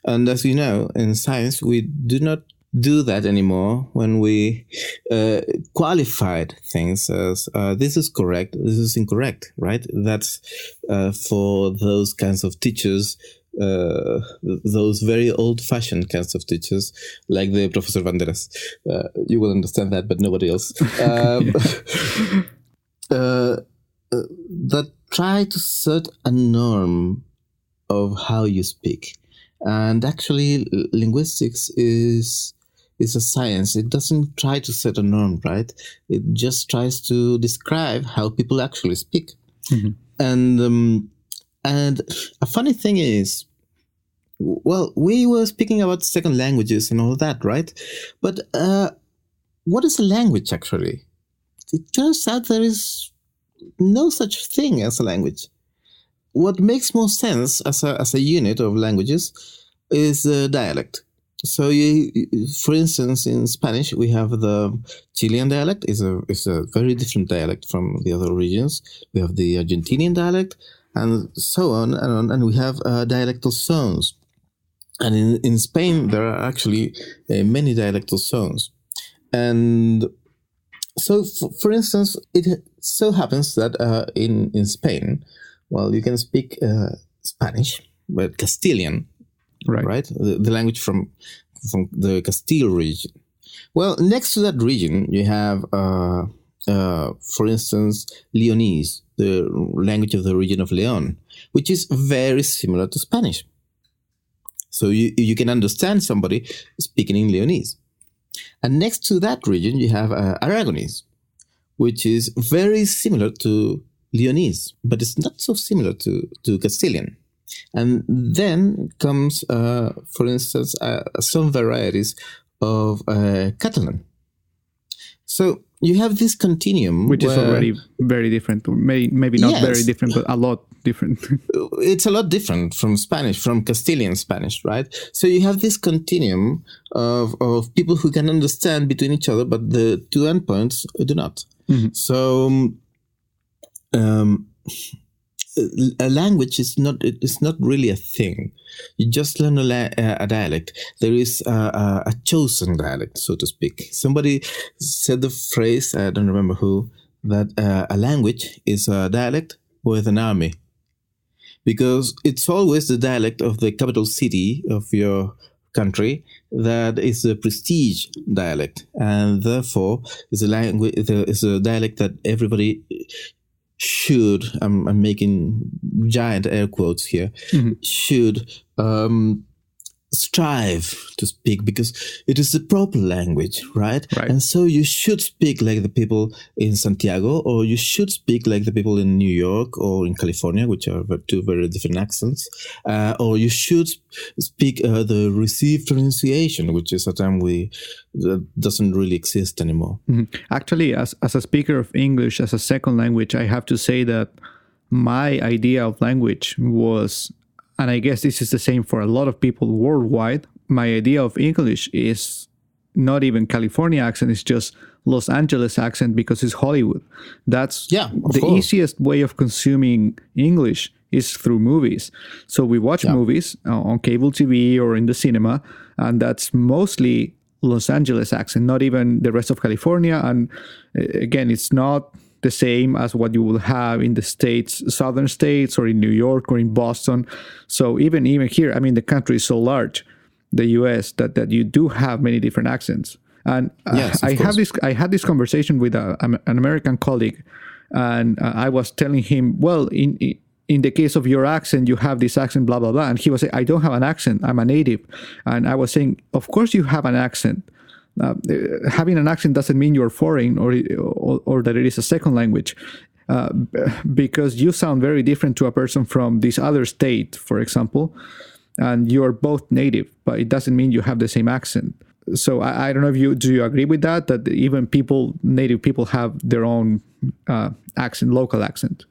And as you know, in science, we do not do that anymore when we uh, qualified things as uh, this is correct, this is incorrect, right? That's uh, for those kinds of teachers. Uh, those very old-fashioned kinds of teachers, like the Professor Banderas. Uh, you will understand that, but nobody else. Um, uh, uh, that try to set a norm of how you speak. And actually, l- linguistics is is a science. It doesn't try to set a norm, right? It just tries to describe how people actually speak. Mm-hmm. And... Um, And a funny thing is, well, we were speaking about second languages and all that, right? But uh, what is a language, actually? It turns out there is no such thing as a language. What makes more sense as a, as a unit of languages is uh, dialect. So, you, for instance, in Spanish, we have the Chilean dialect. It's a, it's a very different dialect from the other regions. We have the Argentinian dialect. And so on and on, and we have uh, dialectal zones. And in, in Spain, there are actually uh, many dialectal zones. And so, f- for instance, it so happens that uh, in, in Spain, well, you can speak uh, Spanish, but Castilian, right? right? The, the language from, from the Castile region. Well, next to that region, you have, uh, uh, for instance, Leonese. The language of the region of León, which is very similar to Spanish. So you, you can understand somebody speaking in Leonese. And next to that region, you have uh, Aragonese, which is very similar to Leonese, but it's not so similar to, to Castilian. And then comes, uh, for instance, uh, some varieties of uh, Catalan. So you have this continuum. Which where, is already very different. May, maybe not yes. very different, but a lot different. It's a lot different from Spanish, from Castilian Spanish, right? So you have this continuum of, of people who can understand between each other, but the two endpoints do not. Mm-hmm. So um, a language is not it's not really a thing. You just learn a, la- a dialect. There is a, a, a chosen dialect, so to speak. Somebody said the phrase, I don't remember who, that uh, a language is a dialect with an army, because it's always the dialect of the capital city of your country that is a prestige dialect, and therefore is a language is a dialect that everybody should, I'm, I'm making giant air quotes here, mm-hmm. should um, strive to speak, because it is the proper language, right? right? And so you should speak like the people in Santiago, or you should speak like the people in New York or in California, which are two very different accents, uh, or you should speak uh, the received pronunciation, which is a term we that doesn't really exist anymore. Mm-hmm. Actually, as as a speaker of English as a second language, I have to say that my idea of language was, and I guess this is the same for a lot of people worldwide, my idea of English is not even California accent, it's just Los Angeles accent, because it's Hollywood. That's yeah, the course. Easiest way of consuming English is through movies. So we watch yeah. movies on cable T V or in the cinema, and that's mostly Los Angeles accent, not even the rest of California. And again, it's not the same as what you will have in the states, southern states, or in New York or in Boston. So even even here, I mean, the country is so large, the U S, that, that you do have many different accents. And yes, I, I have this. I had this conversation with a, an American colleague, and I was telling him, well, in, in in the case of your accent, you have this accent, blah, blah, blah. And he was saying, I don't have an accent. I'm a native. And I was saying, of course you have an accent. Uh, having an accent doesn't mean you're foreign or or, or that it is a second language, uh, because you sound very different to a person from this other state, for example, and you're both native, but it doesn't mean you have the same accent. So I, I don't know if you do you agree with that, that even people, native people, have their own uh, accent, local accent.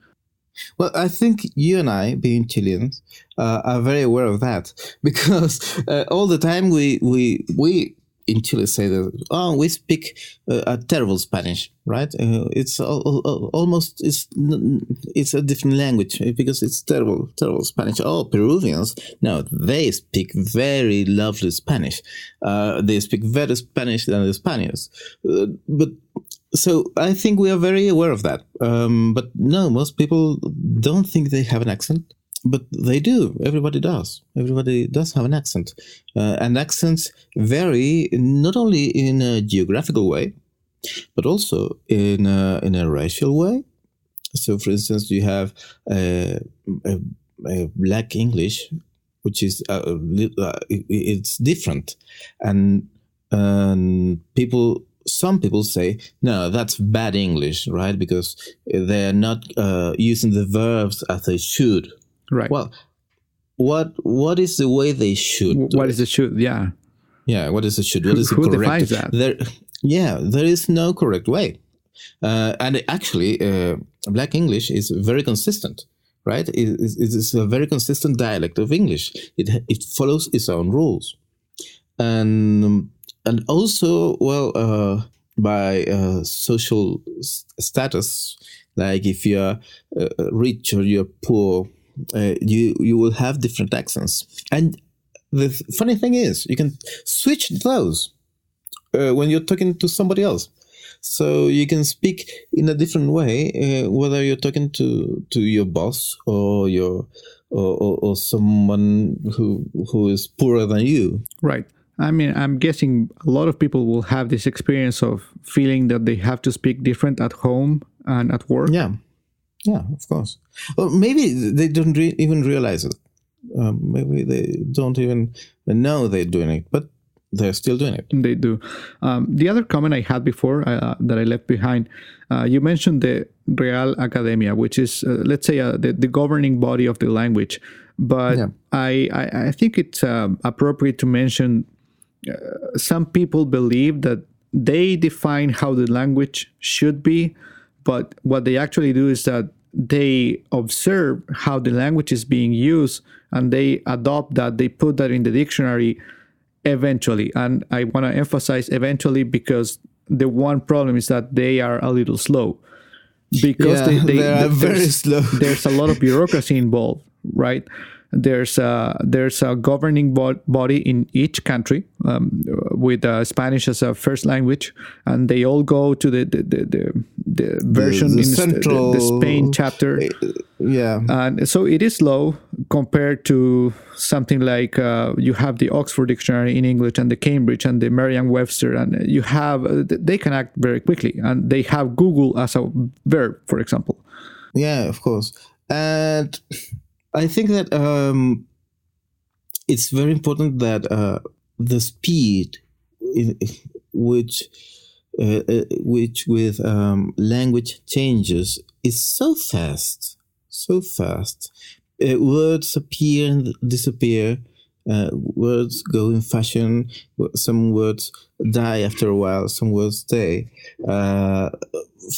Well, I think you and I, being Chileans, uh, are very aware of that, because uh, all the time we we we. in Chile say that, oh, we speak uh, a terrible Spanish, right? Uh, it's al- al- almost, it's n- it's a different language because it's terrible, terrible Spanish. Oh, Peruvians, no, they speak very lovely Spanish. Uh, they speak better Spanish than the Spaniards. Uh, but so I think we are very aware of that. Um, but no, most people don't think they have an accent. But they do. Everybody does. Everybody does have an accent. Uh, and accents vary not only in a geographical way, but also in a, in a racial way. So, for instance, you have a, a, a black English, which is uh, it's different. And um, people... Some people say, no, that's bad English, right? Because they're not uh, using the verbs as they should. Right. Well, what what is the way they should? Do what it? Is the should? Yeah. Yeah. What is the should? What who, is the correct? Who defines that? There, yeah, there is no correct way, uh, and actually, uh, Black English is very consistent, right? It, it, it is a very consistent dialect of English. It it follows its own rules, and and also, well, uh, by uh, social status, like if you are uh, rich or you are poor. Uh, you you will have different accents, and the th- funny thing is you can switch those uh, when you're talking to somebody else. So you can speak in a different way, uh, whether you're talking to, to your boss or your or, or, or someone who who is poorer than you. Right. I mean, I'm guessing a lot of people will have this experience of feeling that they have to speak different at home and at work. Yeah. Yeah, of course. Or maybe they don't re- even realize it. Um, maybe they don't even know they're doing it. But they're still doing it. They do. Um, the other comment I had before uh, that I left behind, uh, you mentioned the Real Academia, which is, uh, let's say, uh, the, the governing body of the language. But yeah. I, I, I think it's uh, appropriate to mention uh, some people believe that they define how the language should be, but what they actually do is that they observe how the language is being used and they adopt that, they put that in the dictionary eventually. And I want to emphasize eventually because the one problem is that they are a little slow. Because yeah, they, they, they are very slow. There's a lot of bureaucracy involved, right? There's a, there's a governing bo- body in each country um, with uh, Spanish as a first language, and they all go to the the, the, the, the version the, the in central, the, the Spain chapter. Yeah. And so it is slow compared to something like uh, you have the Oxford Dictionary in English and the Cambridge and the Merriam-Webster, and you have, they can act very quickly, and they have Google as a verb, for example. Yeah, of course. And I think that um, it's very important that uh, the speed, in, which, uh, which with um, language changes, is so fast, so fast. Uh, words appear and disappear. Uh, words go in fashion. Some words die after a while. Some words stay. Uh,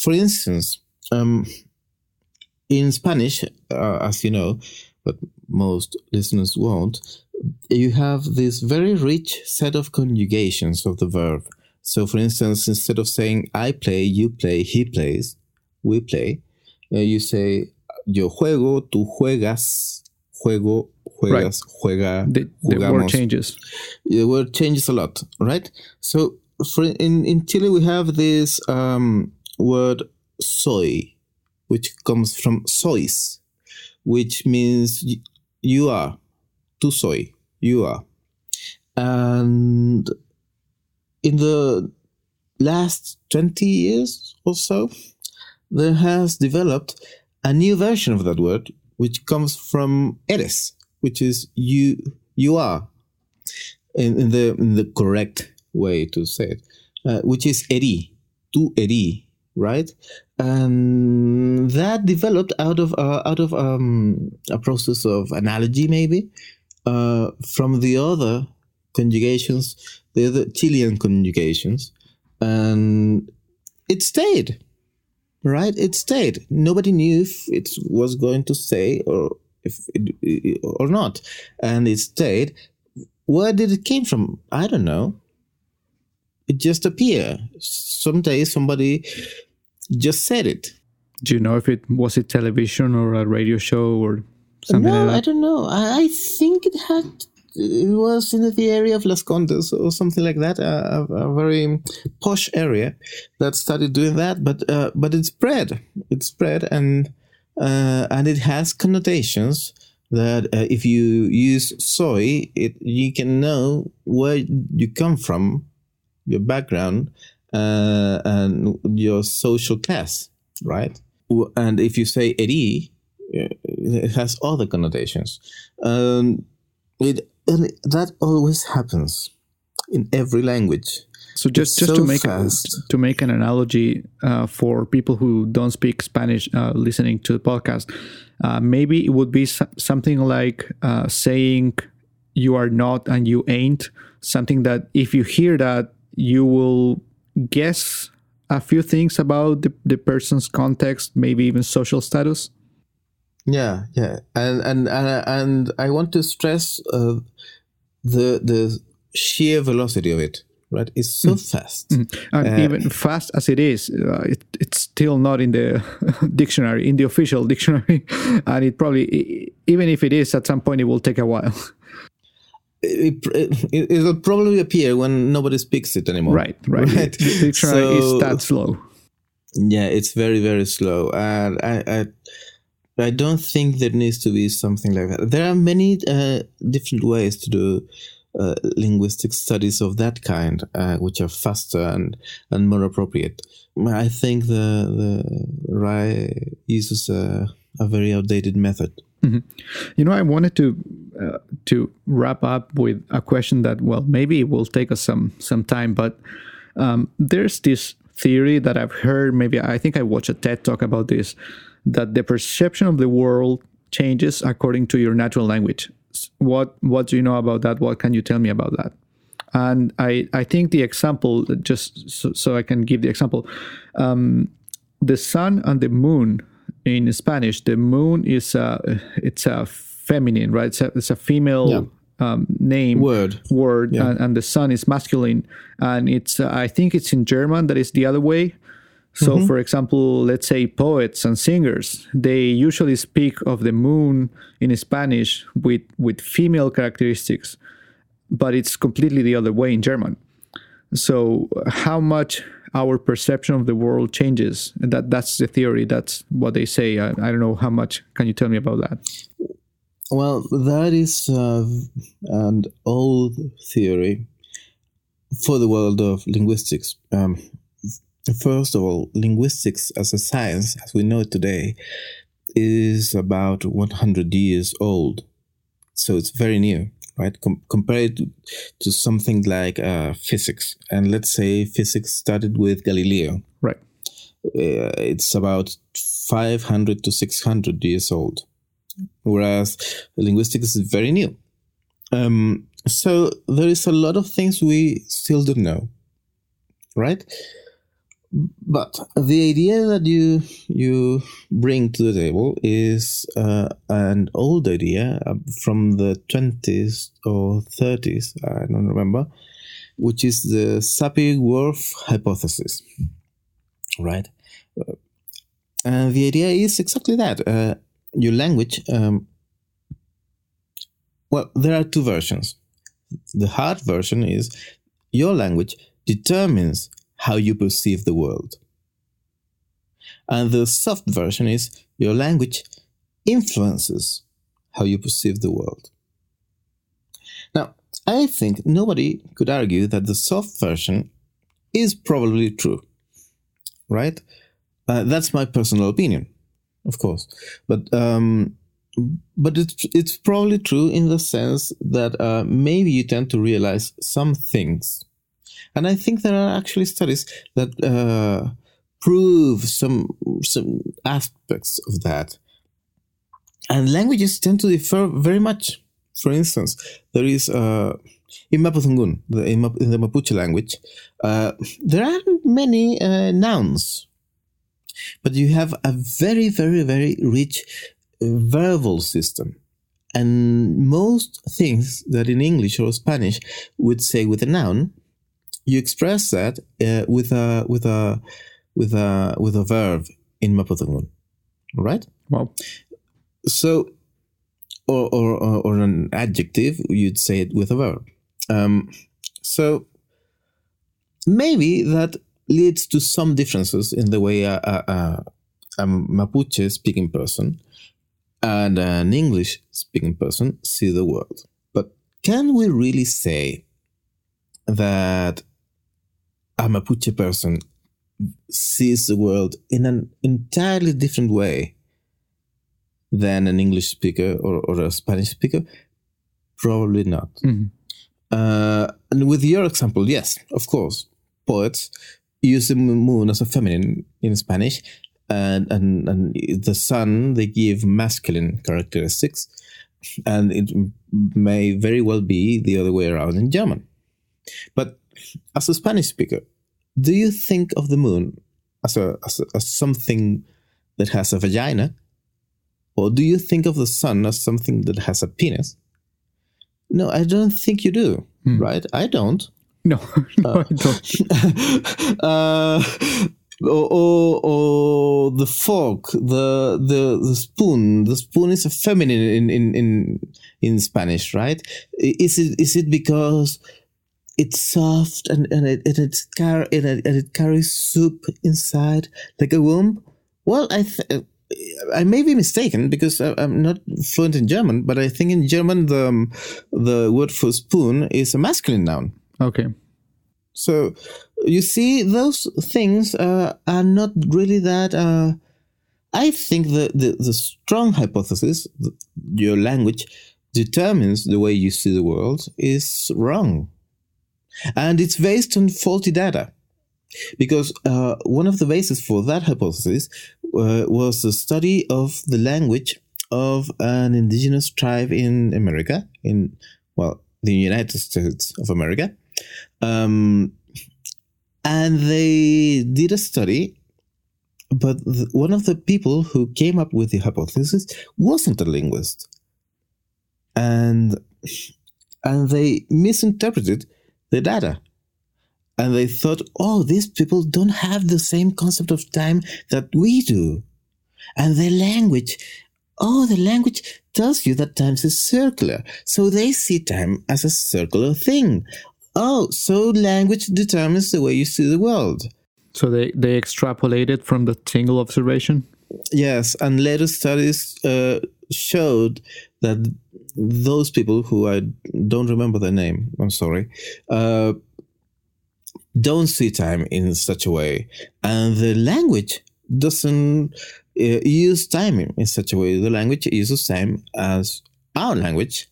for instance. Um, In Spanish, uh, as you know, but most listeners won't, you have this very rich set of conjugations of the verb. So, for instance, instead of saying I play, you play, he plays, we play, uh, you say yo juego, tú juegas, juego, juegas, right. juega, the, the jugamos. The word changes. The word changes a lot, right? So, for in, in Chile, we have this um, word soy, which comes from sois, which means you are, tu soy, you are. And in the last twenty years or so, there has developed a new version of that word, which comes from eres, which is you you are, in, in, the, in the correct way to say it, uh, which is eri, tu eri, right? And that developed out of uh, out of um, a process of analogy, maybe, uh, from the other conjugations, the other Chilean conjugations, and it stayed, right? It stayed. Nobody knew if it was going to stay or if it, or not, and it stayed. Where did it came from? I don't know. It just appeared. Someday somebody just said it. Do you know if it was a television or a radio show or something no, like that? No, I don't know. I, I think it had it was in the area of Las Condes or something like that, a, a very posh area that started doing that. But uh, but it spread, it spread, and uh, and it has connotations that uh, if you use soy, it you can know where you come from, your background. Uh, and your social class, right? And if you say eri, it has other connotations. Um, it and that always happens in every language. So just, just so to make a, to make an analogy uh, for people who don't speak Spanish uh, listening to the podcast, uh, maybe it would be so- something like uh, saying you are not and you ain't, something that if you hear that, you will guess a few things about the, the person's context, maybe even social status. Yeah, yeah, and and and, and I want to stress uh, the the sheer velocity of it. Right, it's so mm. fast, mm. and uh, even fast as it is, uh, it, it's still not in the dictionary, in the official dictionary, and it probably, even if it is, at some point it will take a while. It, it, it'll probably appear when nobody speaks it anymore. Right, right. right? The dictionary so, is that slow. Yeah, it's very, very slow. And I, I I don't think there needs to be something like that. There are many uh, different ways to do uh, linguistic studies of that kind, uh, which are faster and, and more appropriate. I think the, the R A I uses a, a very outdated method. Mm-hmm. You know, I wanted to uh, to wrap up with a question that, well, maybe it will take us some some time, but um, there's this theory that I've heard, maybe I think I watched a TED Talk about this, that the perception of the world changes according to your natural language. What what do you know about that? What can you tell me about that? And I, I think the example, just so, so I can give the example, um, the sun and the moon. In Spanish, the moon is a, it's a feminine, right? It's a, it's a female yeah. um, name. Word. Word, yeah. and, and the sun is masculine. And it's, uh, I think it's in German that is the other way. So, mm-hmm. for example, let's say poets and singers, they usually speak of the moon in Spanish with, with female characteristics, but it's completely the other way in German. So how much our perception of the world changes, and that that's the theory, that's what they say. I, I don't know how much can you tell me about that? Well, that is uh, an old theory for the world of linguistics. Um, first of all, linguistics as a science, as we know it today, is about one hundred years old. So it's very new. Right, Com- compared to, to something like uh, physics, and let's say physics started with Galileo. Right, uh, it's about five hundred to six hundred years old, whereas linguistics is very new. Um, so there is a lot of things we still don't know, right? But the idea that you you bring to the table is uh, an old idea from the twenties or thirties, I don't remember, which is the Sapir-Whorf hypothesis, right? And the idea is exactly that. Uh, your language, um, well, there are two versions. The hard version is your language determines how you perceive the world. And the soft version is your language influences how you perceive the world. Now, I think nobody could argue that the soft version is probably true, right? Uh, that's my personal opinion, of course. But um, but it's, it's probably true in the sense that uh, maybe you tend to realize some things. And I think there are actually studies that uh, prove some some aspects of that. And languages tend to differ very much. For instance, there is uh, in Mapudungun, the, in, Map- in the Mapuche language, uh, there aren't many uh, nouns, but you have a very, very, very rich verbal system, and most things that in English or Spanish would say with a noun, you express that uh, with a with a with a with a verb in Mapudungun, right? Wow. So, or, or or an adjective, you'd say it with a verb. Um, so maybe that leads to some differences in the way a, a, a Mapuche speaking person and an English speaking person see the world. But can we really say that a Mapuche person sees the world in an entirely different way than an English speaker or, or a Spanish speaker? Probably not. Mm-hmm. Uh, and with your example, yes, of course, poets use the moon as a feminine in Spanish, and, and, and the sun, they give masculine characteristics, and it may very well be the other way around in German. But as a Spanish speaker, do you think of the moon as a, as a as something that has a vagina, or do you think of the sun as something that has a penis? No, I don't think you do, mm. right? I don't. No, no uh, I don't. uh, or, or, or the fork, the the the spoon. The spoon is a feminine in in in, in Spanish, right? Is it is it because it's soft and, and, it, and, it's car- and, it, and it carries soup inside like a womb? Well, I th- I may be mistaken because I, I'm not fluent in German, but I think in German the, um, the word for spoon is a masculine noun. Okay. So you see, those things uh, are not really that uh, I think the, the, the strong hypothesis, the, your language determines the way you see the world, is wrong. And it's based on faulty data. Because uh, one of the bases for that hypothesis uh, was the study of the language of an indigenous tribe in America, in, well, the United States of America. Um, and they did a study, but the, one of the people who came up with the hypothesis wasn't a linguist. And, and they misinterpreted the data. And they thought, oh, these people don't have the same concept of time that we do. And their language, oh, the language tells you that time is circular. So they see time as a circular thing. Oh, so language determines the way you see the world. So they, they extrapolated from the single observation? Yes, and later studies uh, showed that those people who I don't remember their name, I'm sorry, uh, don't see time in such a way. And the language doesn't uh, use time in such a way. The language uses time as our language,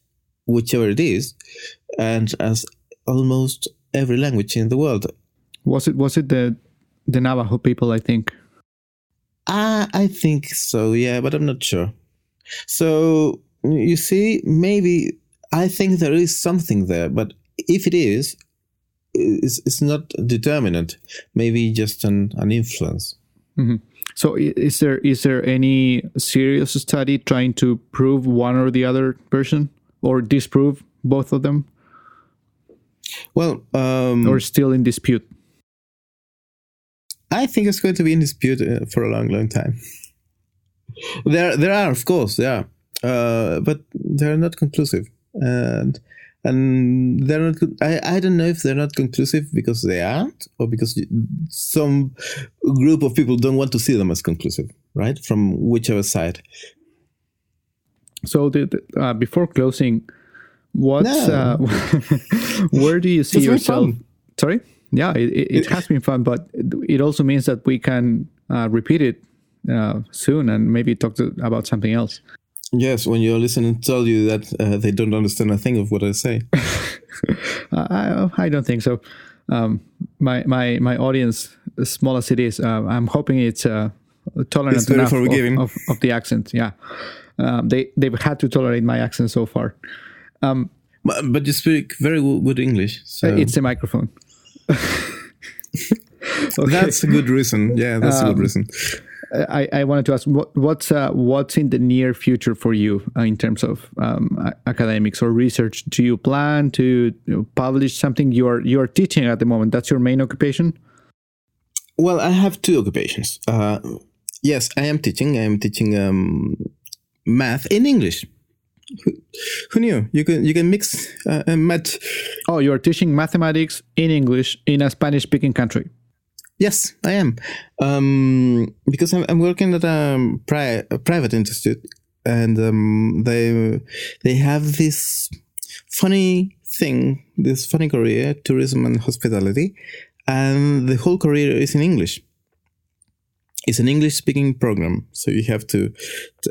whichever it is, and as almost every language in the world. Was it was it the, the Navajo people, I think? Uh, I think so, yeah, but I'm not sure. So, you see, maybe I think there is something there, but if it is, it's, it's not determinant, maybe just an, an influence. Mm-hmm. So is there is there any serious study trying to prove one or the other version or disprove both of them? Well, um, or still in dispute? I think it's going to be in dispute uh, for a long, long time. There, there are, of course, yeah, uh, but they're not conclusive, and and they're not. I, I don't know if they're not conclusive because they aren't, or because some group of people don't want to see them as conclusive, right? From whichever side. So, the, uh, before closing. What's no. uh, where do you see yourself? Sorry, yeah, it, it, it has been fun, but it also means that we can uh, repeat it uh, soon and maybe talk to, about something else. Yes, when your listener tell you that uh, they don't understand a thing of what I say, I, I don't think so. Um, my my my audience, as small as it is, uh, I'm hoping it's uh, tolerant it's enough of, of, of the accent. Yeah, um, they they've had to tolerate my accent so far. Um, but you speak very good English. So. It's a microphone. Okay. That's a good reason. Yeah, that's um, a good reason. I, I wanted to ask, what, what's uh, what's in the near future for you uh, in terms of um, academics or research? Do you plan to publish something? You are you are teaching at the moment. That's your main occupation? Well, I have two occupations. Uh, yes, I am teaching. I am teaching um, math in English. Who, who knew? You can you can mix uh, and match. Oh, you are teaching mathematics in English in a Spanish-speaking country. Yes, I am, um, because I'm, I'm working at a, pri- a private institute, and um, they they have this funny thing, this funny career, tourism and hospitality, and the whole career is in English. It's an English-speaking program, so you have to,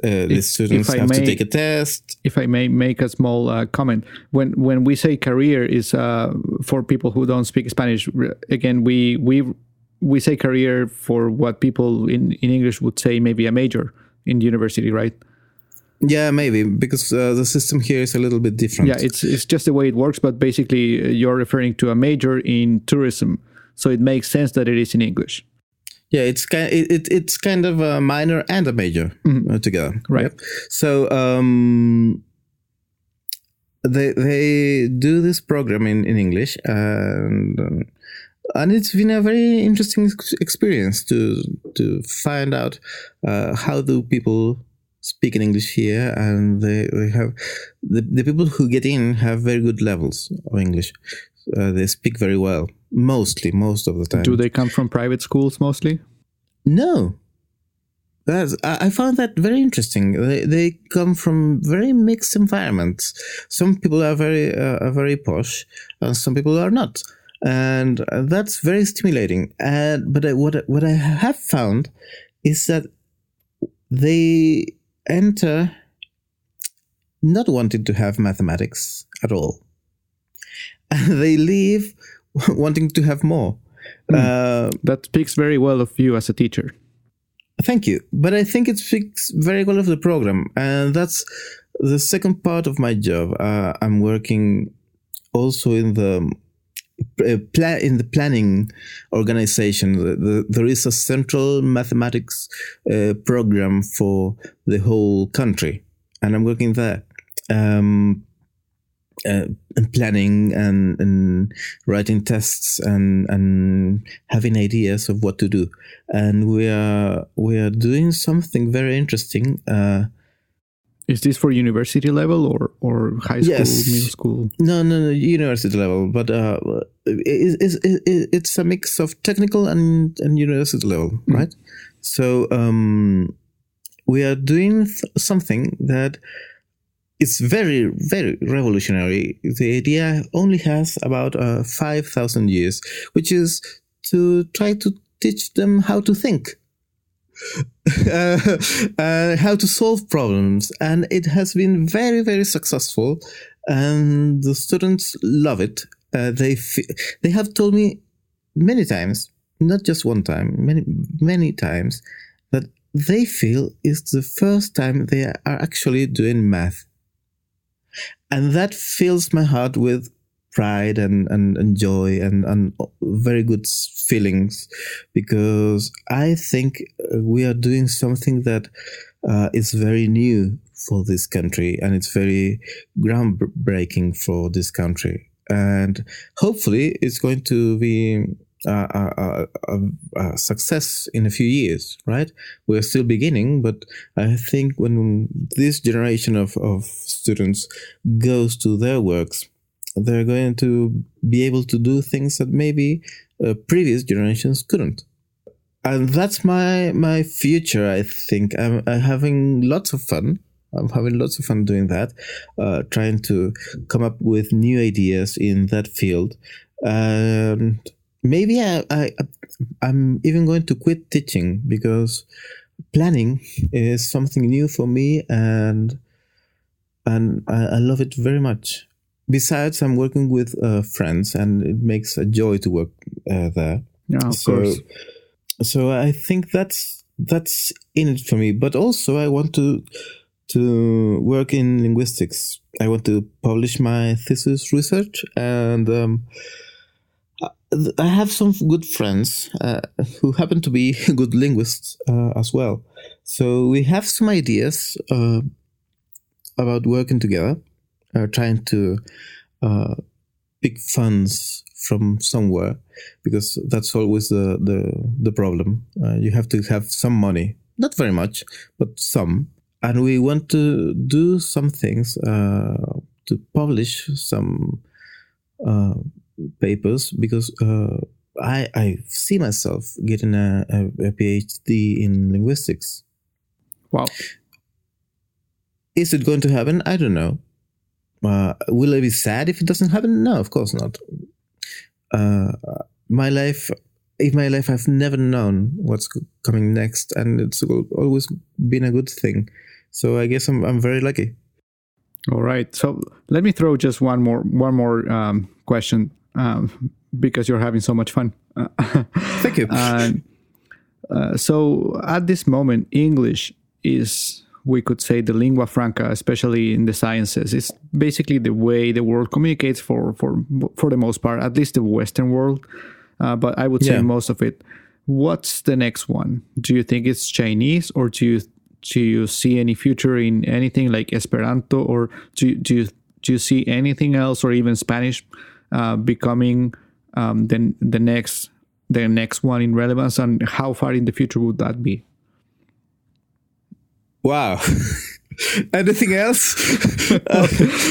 uh, the if, students if have may, to take a test. If I may make a small uh, comment, when when we say career is uh, for people who don't speak Spanish, again, we we we say career for what people in, in English would say maybe a major in university, right? Yeah, maybe, because uh, the system here is a little bit different. Yeah, it's it's just the way it works, but basically you're referring to a major in tourism, so it makes sense that it is in English. Yeah, it's kind it, it it's kind of a minor and a major mm-hmm. together, right? Yep. So um, they they do this program in, in English, and um, and it's been a very interesting experience to to find out uh, how do people speak in English here, and they, they have the the people who get in have very good levels of English. Uh, they speak very well, mostly, most of the time. Do they come from private schools mostly? No. That's, I, I found that very interesting. They they come from very mixed environments. Some people are very uh, are very posh, and some people are not. And uh, that's very stimulating. And but I, what what I have found is that they enter not wanting to have mathematics at all. They leave wanting to have more. Mm. Uh, that speaks very well of you as a teacher. Thank you. But I think it speaks very well of the program. And that's the second part of my job. Uh, I'm working also in the uh, pla- in the planning organization. The, the, there is a central mathematics uh, program for the whole country. And I'm working there. Um Uh, and planning and, and writing tests and, and having ideas of what to do, and we are we are doing something very interesting. Uh, Is this for university level or, or high school, yes. middle school? No, no, no, university level. But uh, it, it, it, it's a mix of technical and, and university level, mm. right? So um, we are doing th- something that. It's very, very revolutionary. The idea only has about uh, five thousand years, which is to try to teach them how to think, uh, uh, how to solve problems. And it has been very, very successful. And the students love it. Uh, they f- they have told me many times, not just one time, many, many times, that they feel it's the first time they are actually doing math. And that fills my heart with pride and, and, and joy and, and very good feelings, because I think we are doing something that uh, is very new for this country, and it's very groundbreaking for this country. And hopefully it's going to be a, a, a, a success in a few years, right? We're still beginning, but I think when this generation of, of students goes to their works, they're going to be able to do things that maybe uh, previous generations couldn't. And that's my my future, I think. I'm, I'm having lots of fun. I'm having lots of fun doing that, uh, trying to come up with new ideas in that field. And maybe I, I, I'm even going to quit teaching, because planning is something new for me, and and I, I love it very much. Besides, I'm working with uh, friends, and it makes a joy to work uh, there. Yeah, of so, course. So I think that's that's in it for me. But also, I want to to work in linguistics. I want to publish my thesis research, and um, I have some good friends uh, who happen to be good linguists uh, as well. So we have some ideas uh, about working together, uh, trying to uh, pick funds from somewhere, because that's always the, the, the problem. Uh, you have to have some money, not very much, but some. And we want to do some things, uh, to publish some uh papers, because uh, I I see myself getting a, a, a PhD in linguistics. Wow. Is it going to happen? I don't know. Uh, will I be sad if it doesn't happen? No, of course not. Uh, my life, in my life, I've never known what's coming next, and it's always been a good thing. So I guess I'm I'm very lucky. All right. So let me throw just one more one more um, question. Um, because you're having so much fun. Thank you. Uh, uh, so at this moment, English is, we could say, the lingua franca, especially in the sciences. It's basically the way the world communicates for for, for the most part, at least the Western world. Uh, but I would say yeah. most of it. What's the next one? Do you think it's Chinese, or do you do you see any future in anything like Esperanto, or do do you, do you see anything else, or even Spanish? Uh, becoming um, the the next the next one in relevance, and how far in the future would that be? Wow! Anything else?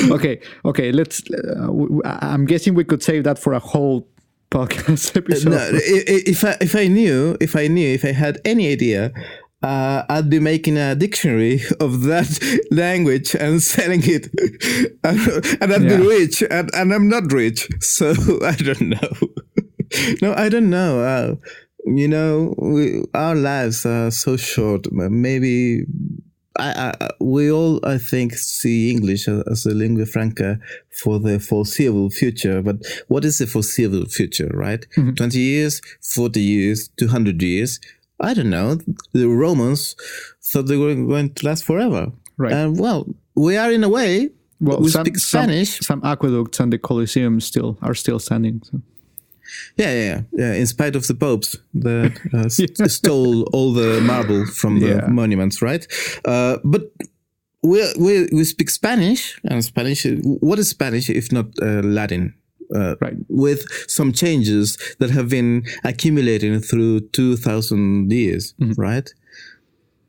okay, okay. Let's. Uh, I'm guessing we could save that for a whole podcast episode. Uh, no, if I if I knew if I knew if I had any idea. Uh, I'd be making a dictionary of that language and selling it, and I'd yeah. be rich, and, and I'm not rich, so I don't know. No, I don't know. Uh, you know, we, our lives are so short. Maybe I, I, we all, I think, see English as a lingua franca for the foreseeable future. But what is the foreseeable future, right? Mm-hmm. twenty years, forty years, two hundred years. I don't know. The Romans thought they were going to last forever. Right. And, well, we are in a way. Well, we some, speak Spanish. Some, some aqueducts and the Colosseum still are still standing. So. Yeah, yeah, yeah. In spite of the popes that uh, yeah. stole all the marble from the yeah. monuments, right? Uh, but we we we speak Spanish, and Spanish. What is Spanish if not uh, Latin? Uh, right. With some changes that have been accumulating through two thousand years, mm-hmm. right?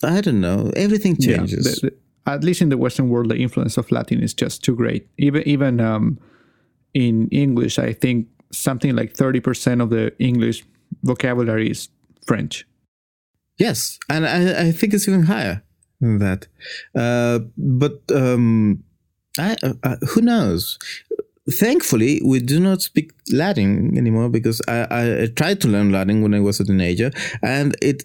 I don't know. Everything changes. Yeah, the, the, at least in the Western world, the influence of Latin is just too great. Even even um, in English, I think something like thirty percent of the English vocabulary is French. Yes, and I, I think it's even higher than that. Uh, but um, I, uh, who knows? Thankfully, we do not speak Latin anymore because I, I, I tried to learn Latin when I was a teenager, and it.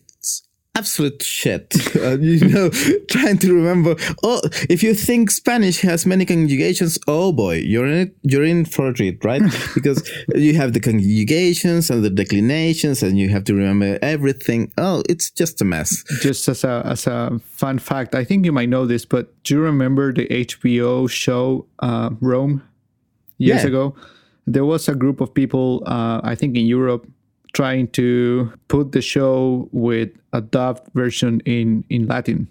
Absolute shit, uh, you know, trying to remember. Oh, if you think Spanish has many conjugations, oh boy, you're in, you're in for a treat, right? Because you have the conjugations and the declinations and you have to remember everything. Oh, it's just a mess. Just as a, as a fun fact, I think you might know this, but do you remember the H B O show uh, Rome years yeah. ago? There was a group of people, uh, I think in Europe, trying to put the show with a dubbed version in, in Latin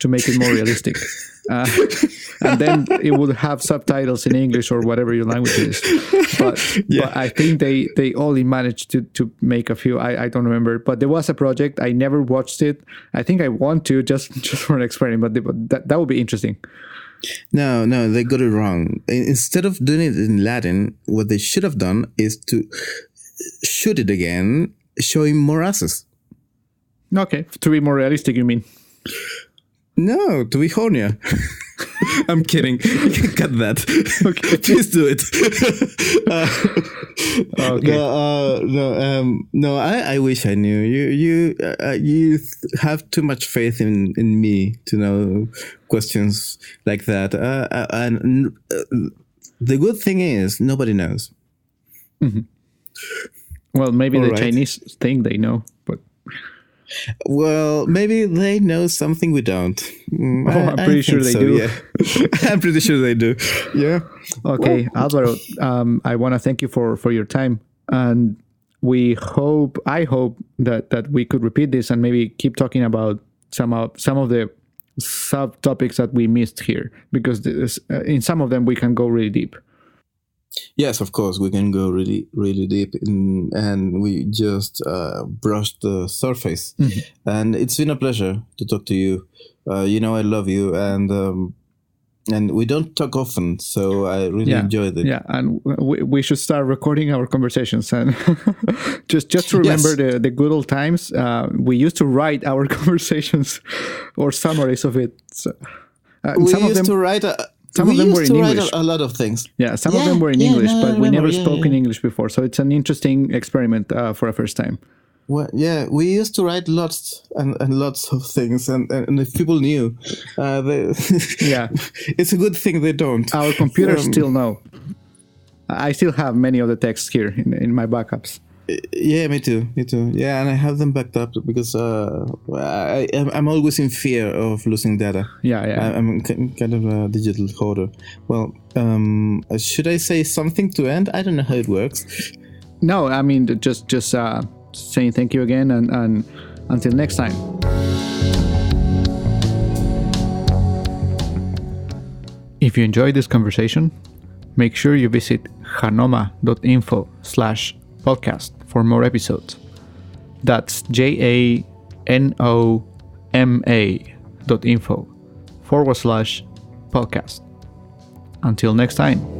to make it more realistic. Uh, and then it would have subtitles in English or whatever your language is. But, yeah. but I think they, they only managed to, to make a few. I, I don't remember. But there was a project. I never watched it. I think I want to just, just for an experiment. But, they, but that, that would be interesting. No, no, they got it wrong. Instead of doing it in Latin, what they should have done is to... shoot it again, showing more asses. Okay, to be more realistic, you mean? No, to be hornier. I'm kidding. You can cut that. Okay. Please do it. uh, okay. No, uh, no, um, no. I, I wish I knew you. You, uh, you have too much faith in, in me to know questions like that. Uh, and uh, the good thing is nobody knows. Mm-hmm. Well, maybe all the right. Chinese think they know, but well, maybe they know something we don't. Mm, oh, I, I'm pretty I sure they so, do. Yeah. I'm pretty sure they do. Yeah. Okay, well. Álvaro, um, I want to thank you for, for your time, and we hope, I hope that, that we could repeat this and maybe keep talking about some of some of the subtopics that we missed here, because this, uh, in some of them we can go really deep. Yes, of course, we can go really, really deep in, and we just uh, brushed the surface. Mm-hmm. And it's been a pleasure to talk to you. Uh, you know, I love you, and um, and we don't talk often, so I really yeah. enjoyed it. Yeah, and we, we should start recording our conversations. And just just remember yes. the, the good old times. Uh, we used to write our conversations or summaries of it. So, uh, we some used of them, to write... A- Some we of them were in English. A lot of things. Yeah, some yeah, of them were in yeah, English, no, but we never yeah, spoke yeah. in English before. So it's an interesting experiment uh, for a first time. Well, yeah, we used to write lots and, and lots of things, and, and if people knew, uh, they yeah, it's a good thing they don't. Our computers um, still know. I still have many of the texts here in, in my backups. Yeah, me too, me too. Yeah, and I have them backed up because uh, I, I'm always in fear of losing data. Yeah, yeah. I, I'm kind of a digital hoarder. Well, um, should I say something to end? I don't know how it works. No, I mean, just just uh, saying thank you again, and, and until next time. If you enjoyed this conversation, make sure you visit janoma.info slash podcast for more episodes. That's J A N O M A dot info forward slash podcast. Until next time.